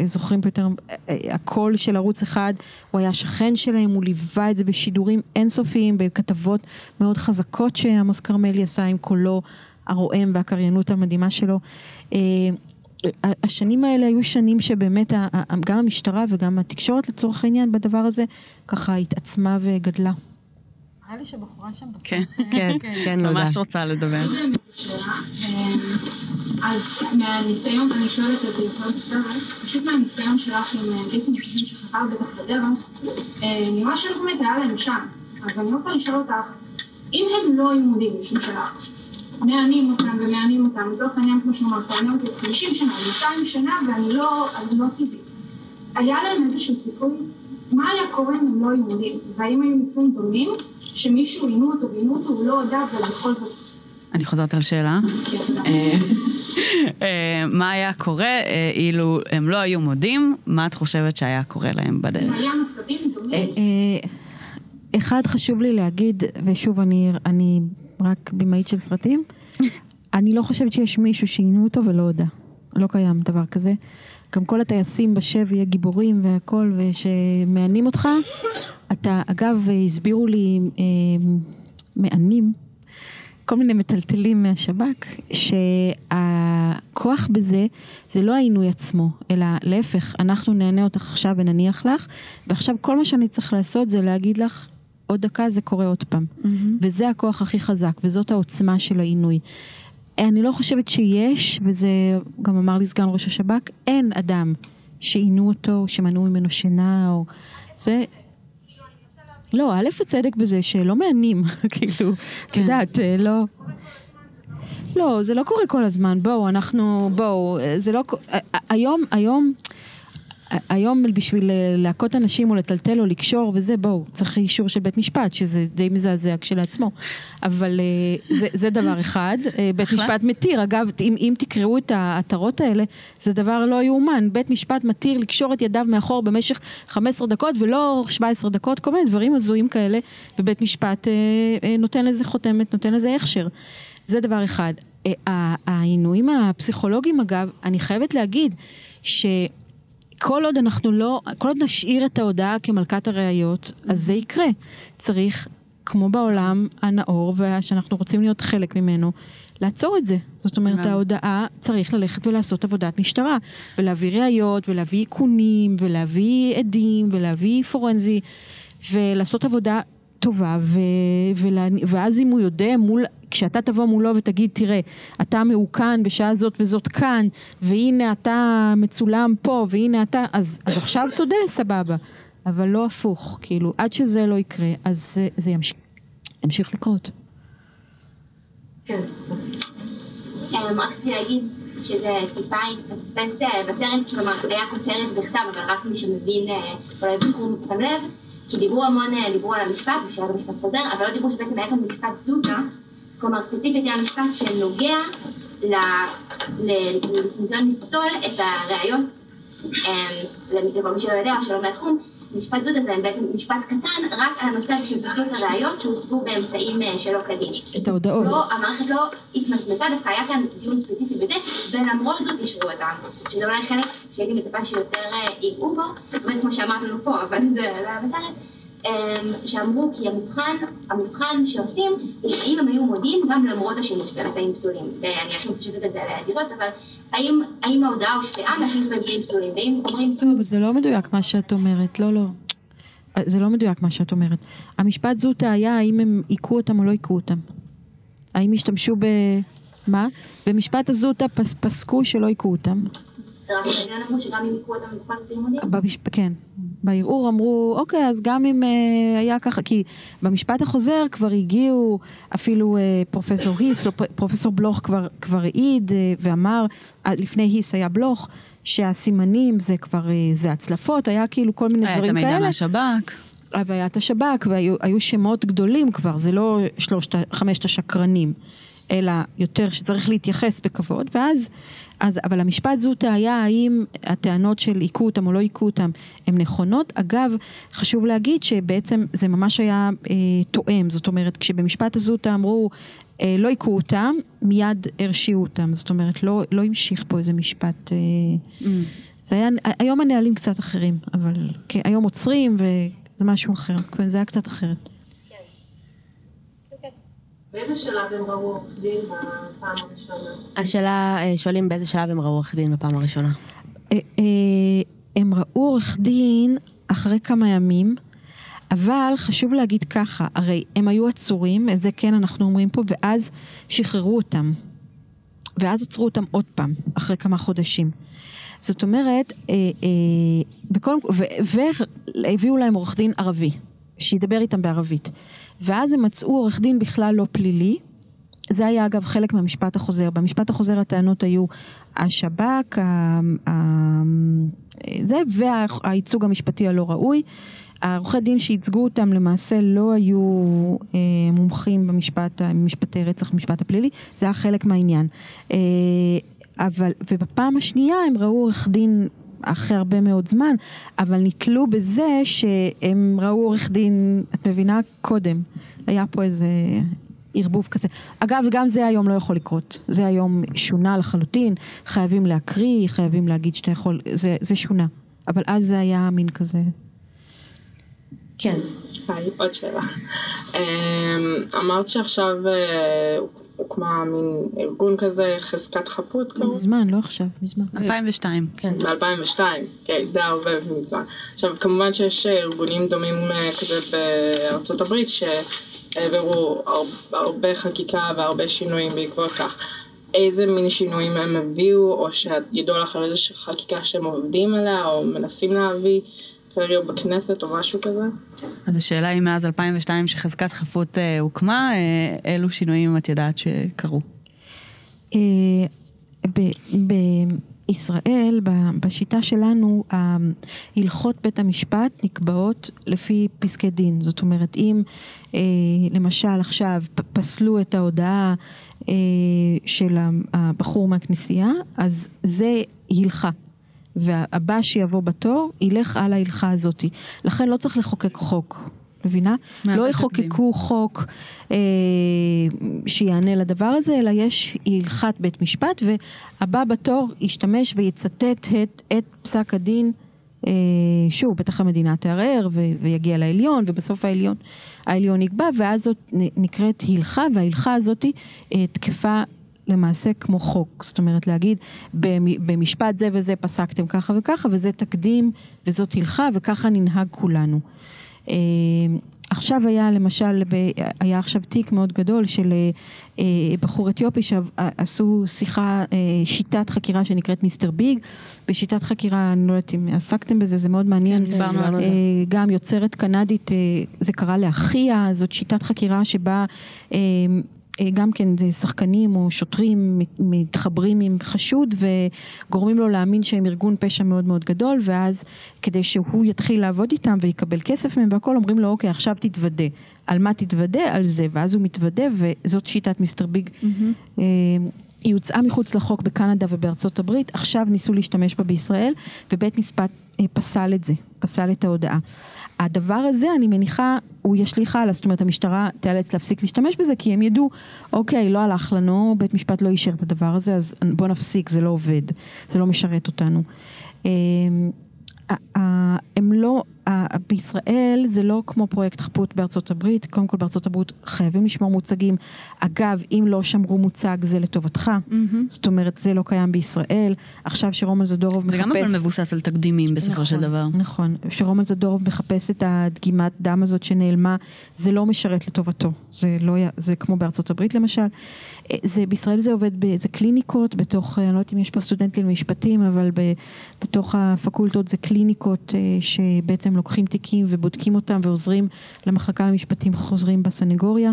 זוכרים פה יותר, אה, הקול של ערוץ אחד, הוא היה שכן שלהם, הוא ליווה את זה בשידורים אינסופיים, בכתבות מאוד חזקות שעמוס קרמלי עשה עם קולו הרועם והקריינות המדהימה שלו. אה, השנים האלה היו שנים שבאמת גם המשטרה וגם התקשורת לצורך העניין בדבר הזה ככה התעצמה וגדלה. היה לי שבחורה שם בסוף. כן, כן, ממש רוצה לדבר. אז מהניסיון, אני שואלת את זה, פשוט מהניסיון שלך עם קייסים שחוזים שחפר בטח בדבר, נראה שלכם היה להם צ'אנס, אז אני רוצה לשאול אותך, אם הם לא יהודים משום שלך, מענים אותם ומענים אותם, לצורך העניין כמו שאומרת, מענים אותי חמישים שנה, מאתיים שנה, ואני לא, אני לא עשיתי. היה להם איזשהו סיכוי, מה היה קורה אם הם לא יהודים? והאם היו מקרים דומים שמישהו עינו אותו ועינו אותו, הוא לא יודע, אבל בכל זאת. אני חוזרת על שאלה. מה היה קורה אילו הם לא היו מודים, מה את חושבת שהיה קורה להם בדרך? היה מצבים דומים? אחד חשוב לי להגיד, ושוב אני... רק במאית של סרטים, אני לא חושבת שיש מישהו שעינו אותו ולא יודע. לא קיים דבר כזה. גם כל הטייסים בשבי הגיבורים והכל, ושמענים אותך, אתה, אגב, הסבירו לי אה, מענים, כל מיני מטלטלים מהשב"כ, שהכוח בזה, זה לא העינוי עצמו, אלא להפך, אנחנו נענה אותך עכשיו ונניח לך, ועכשיו כל מה שאני צריך לעשות זה להגיד לך, עוד דקה זה קורה עוד פעם. Mm-hmm. וזה הכוח הכי חזק, וזאת העוצמה של העינוי. אני לא חושבת שיש, וזה גם אמר לי סגן ראש השב"כ, אין אדם שעינו אותו, שמנעו ממנו שינה, או... זה... לא, א' הצדק בזה שלא מענים, כאילו, את יודעת, לא... לא, זה לא קורה כל הזמן, בואו, אנחנו, בואו, זה לא... היום, היום... היום בשביל להכות אנשים או לטלטל או לקשור וזה, בואו, צריך אישור של בית משפט, שזה די מזעזע כשלעצמו. אבל זה, זה דבר אחד. בית משפט מתיר, אגב, אם, אם תקראו את האתרות האלה, זה דבר לא יאומן. בית משפט מתיר לקשור את ידיו מאחור במשך חמש עשרה דקות ולא שבע עשרה דקות, כל מיני דברים הזויים כאלה, ובית משפט נותן לזה חותמת, נותן לזה הכשר. זה דבר אחד. העינויים הפסיכולוגיים, אגב, אני חייבת להגיד ש... כל עוד אנחנו לא, כל עוד נשאיר את ההודעה כמלכת הראיות, אז זה יקרה. צריך, כמו בעולם הנאור, שאנחנו רוצים להיות חלק ממנו, לעצור את זה. זאת אומרת, ההודעה צריך ללכת ולעשות עבודת משטרה, ולהביא ראיות, ולהביא עיקונים, ולהביא עדים, ולהביא פורנזי, ולעשות עבודה טובה, ו... ולה... ואז אם הוא יודע מול... כשאתה תבוא מולו ותגיד, תראה, אתה מעוקן בשעה זאת וזאת כאן, והנה אתה מצולם פה, והנה אתה, אז, אז עכשיו תודה, סבבה. אבל לא הפוך, כאילו, עד שזה לא יקרה, אז זה ימשיך, ימשיך לקרות. כן. רק רציתי להגיד שזה טיפה התפספס בסרט, כלומר, היה כותרת בכתב, אבל רק מי שמבין, אולי ביקום שם לב, כי דיברו המון, דיברו על המשפט, ושהיה גם משפט חוזר, אבל לא דיברו שבעצם היה כאן משפט זוגה, כלומר, ספציפית היה משפט שנוגע לניסיון לפסול את הראיות, למי שלא יודע או שלא מהתחום, משפט זוגה זה בעצם משפט קטן רק על הנושא של פסול את הראיות שהושגו באמצעים שלא כדין. את ההודעות. לא, המערכת לא התמסמסה, דווקא היה כאן דיון ספציפי בזה, ולמרות זאת ישרו אותם, שזה אולי חלק שהייתי מצפה שיותר יגעו בו, אבל כמו שאמרת לנו פה, אבל זה לא היה בסרט. שאמרו כי המבחן, המבחן שעושים, אם הם היו מודים גם למרות השימוש באמצעים פסולים, ואני עכשיו חושבת את זה על הדירות, אבל האם, האם ההודעה הושפעה מהשימוש באמצעים פסולים, ואם אומרים... לא, אבל זה לא מדויק מה שאת אומרת, לא, לא. זה לא מדויק מה שאת אומרת. המשפט זוטה היה האם הם עיקו אותם או לא עיקו אותם. האם השתמשו במה? במשפט הזוטה פס, פסקו שלא עיקו אותם. כן, בערעור אמרו אוקיי, אז גם אם היה ככה, כי במשפט החוזר כבר הגיעו אפילו פרופסור היס, פרופסור בלוך כבר העיד ואמר, לפני היס היה בלוך, שהסימנים זה כבר, זה הצלפות, היה כאילו כל מיני דברים כאלה, היה את המידע מהשב"כ, והיה את השב"כ, והיו שמות גדולים כבר, זה לא חמשת השקרנים אלא יותר שצריך להתייחס בכבוד, ואז, אז, אבל המשפט זאת היה, האם הטענות של עיקו אותם או לא עיקו אותם, הן נכונות. אגב, חשוב להגיד שבעצם זה ממש היה אה, תואם, זאת אומרת, כשבמשפט הזאת אמרו, אה, לא עיקו אותם, מיד הרשיעו אותם, זאת אומרת, לא, לא המשיך פה איזה משפט, אה, mm. זה היה, היום הנהלים קצת אחרים, אבל כן, היום עוצרים, וזה משהו אחר, כן, זה היה קצת אחרת. באיזה שלב הם ראו עורך דין בפעם הראשונה? השאלה, שואלים באיזה שלב הם ראו עורך דין בפעם הראשונה? הם ראו עורך דין אחרי כמה ימים, אבל חשוב להגיד ככה, הרי הם היו עצורים, זה כן אנחנו אומרים פה, ואז שחררו אותם, ואז עצרו אותם עוד פעם, אחרי כמה חודשים. זאת אומרת, והביאו להם עורך דין ערבי, שידבר איתם בערבית. ואז הם מצאו עורך דין בכלל לא פלילי, זה היה אגב חלק מהמשפט החוזר, במשפט החוזר הטענות היו השב"כ, זה והייצוג המשפטי הלא ראוי, העורכי דין שייצגו אותם למעשה לא היו אה, מומחים במשפט, משפטי רצח, משפט הפלילי, זה היה חלק מהעניין. אה, אבל, ובפעם השנייה הם ראו עורך דין אחרי הרבה מאוד זמן, אבל נתלו בזה שהם ראו עורך דין, את מבינה, קודם. היה פה איזה ערבוב כזה. אגב, גם זה היום לא יכול לקרות. זה היום שונה לחלוטין, חייבים להקריא, חייבים להגיד שאתה יכול, זה, זה שונה. אבל אז זה היה מין כזה. כן. היי, עוד שאלה. אמרת שעכשיו הוקמה מין ארגון כזה, חזקת חפות כבר? מזמן, לא עכשיו, מזמן. אלפיים ושתיים, כן. ב-אלפיים ושתיים, כן, די הרבה מזמן. עכשיו, כמובן שיש ארגונים דומים כזה בארצות הברית, שהעבירו הרבה חקיקה והרבה שינויים בעקבות כך. איזה מין שינויים הם הביאו, או שידעו לך על איזושהי חקיקה שהם עובדים עליה, או מנסים להביא, או בכנסת או משהו כזה? אז השאלה היא מאז אלפיים ושתיים שחזקת חפות הוקמה, אילו שינויים את יודעת שקרו? ישראל, בשיטה שלנו, הלכות בית המשפט נקבעות לפי פסקי דין. זאת אומרת, אם למשל עכשיו פסלו את ההודעה של הבחור מהכנסייה, אז זה הלכה. והבא שיבוא בתור, ילך על ההלכה הזאת. לכן לא צריך לחוקק חוק. מבינה? לא יחוקקו חוק אה, שיענה לדבר הזה, אלא יש הלכת בית משפט, והבא בתור ישתמש ויצטט את, את פסק הדין, אה, שוב, בטח המדינה תערער, ו, ויגיע לעליון, ובסוף העליון, העליון נקבע, ואז זאת נקראת הלכה, וההלכה הזאת אה, תקפה למעשה כמו חוק. זאת אומרת, להגיד, במשפט זה וזה פסקתם ככה וככה, וזה תקדים, וזאת הלכה, וככה ננהג כולנו. עכשיו היה למשל, היה עכשיו תיק מאוד גדול של בחור אתיופי שעשו שיחה, שיטת חקירה שנקראת מיסטר ביג, בשיטת חקירה, אני לא יודעת אם עסקתם בזה, זה מאוד מעניין, גם יוצרת קנדית, זה קרה לאחיה, זאת שיטת חקירה שבה גם כן שחקנים או שוטרים מתחברים עם חשוד וגורמים לו להאמין שהם ארגון פשע מאוד מאוד גדול, ואז כדי שהוא יתחיל לעבוד איתם ויקבל כסף מהם והכל, אומרים לו אוקיי, עכשיו תתוודא. על מה תתוודא? על זה. ואז הוא מתוודא, וזאת שיטת מיסטר ביג. Mm-hmm. היא הוצאה מחוץ לחוק בקנדה ובארצות הברית, עכשיו ניסו להשתמש בה בישראל, ובית משפט פסל את זה, פסל את ההודעה. הדבר הזה, אני מניחה, הוא ישליך הלאה, זאת אומרת, המשטרה תיאלץ להפסיק להשתמש בזה, כי הם ידעו, אוקיי, לא הלך לנו, בית משפט לא אישר את הדבר הזה, אז בוא נפסיק, זה לא עובד, זה לא משרת אותנו. הם לא, בישראל זה לא כמו פרויקט חפות בארצות הברית, קודם כל בארצות הברית חייבים לשמור מוצגים, אגב, אם לא שמרו מוצג זה לטובתך, זאת אומרת, זה לא קיים בישראל, עכשיו שרומן זדורוב מחפש... זה גם אבל מבוסס על תקדימים בסופו של דבר. נכון, שרומן זדורוב מחפש את הדגימת דם הזאת שנעלמה, זה לא משרת לטובתו, זה כמו בארצות הברית למשל, בישראל זה עובד, זה קליניקות, בתוך, אני לא יודעת אם יש פה סטודנטים למשפטים, אבל בתוך הפקולטות זה קליניקות שבעצם לוקחים תיקים ובודקים אותם ועוזרים למחלקה למשפטים, חוזרים בסנגוריה.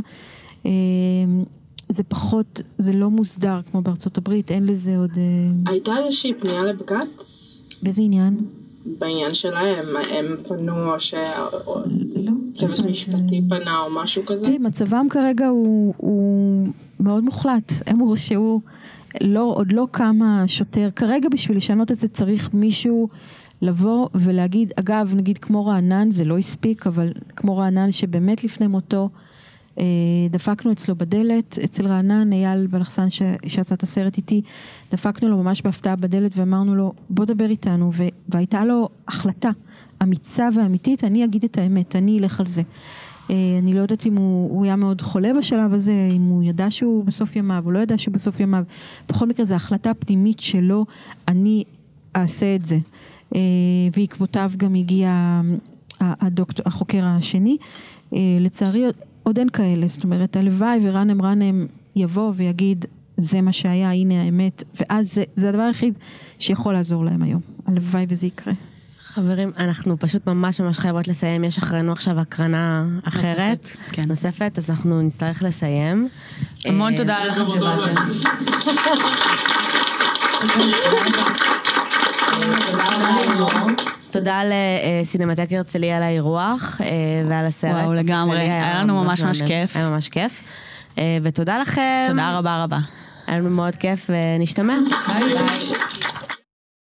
זה פחות, זה לא מוסדר כמו בארצות הברית, אין לזה עוד... הייתה איזושהי פנייה לבג"ץ? באיזה עניין? בעניין שלהם, הם פנו או שצוות משפטי פנה או משהו כזה? מצבם כרגע הוא מאוד מוחלט, הם אומרים שהוא עוד לא כמה שוטר, כרגע בשביל לשנות את זה צריך מישהו לבוא ולהגיד, אגב, נגיד כמו רענן, זה לא הספיק, אבל כמו רענן שבאמת לפני מותו, אה, דפקנו אצלו בדלת, אצל רענן, אייל בלחסן שעשה את הסרט איתי, דפקנו לו ממש בהפתעה בדלת, ואמרנו לו, בוא דבר איתנו, ו- והייתה לו החלטה אמיצה ואמיתית, אני אגיד את האמת, אני אלך על זה. אה, אני לא יודעת אם הוא, הוא היה מאוד חולה בשלב הזה, אם הוא ידע שהוא בסוף ימיו, הוא לא ידע שהוא בסוף ימיו, בכל מקרה, זו החלטה פנימית שלו, אני אעשה את זה. ועקבותיו גם הגיע הדוקטור, החוקר השני, לצערי עוד אין כאלה, זאת אומרת, הלוואי ורנם רנם יבוא ויגיד, זה מה שהיה, הנה האמת, ואז זה, זה הדבר היחיד שיכול לעזור להם היום, הלוואי וזה יקרה. חברים, אנחנו פשוט ממש ממש חייבות לסיים, יש אחרינו עכשיו הקרנה אחרת, נוספת, כן. נוספת, אז אנחנו נצטרך לסיים. המון תודה לכם שבאתם. תודה לסינמטק הרצלי על האירוח ועל הסרט. וואו, לגמרי, היה לנו ממש ממש כיף. היה ממש כיף. ותודה לכם. תודה רבה רבה. היה לנו מאוד כיף ונשתמע. ביי.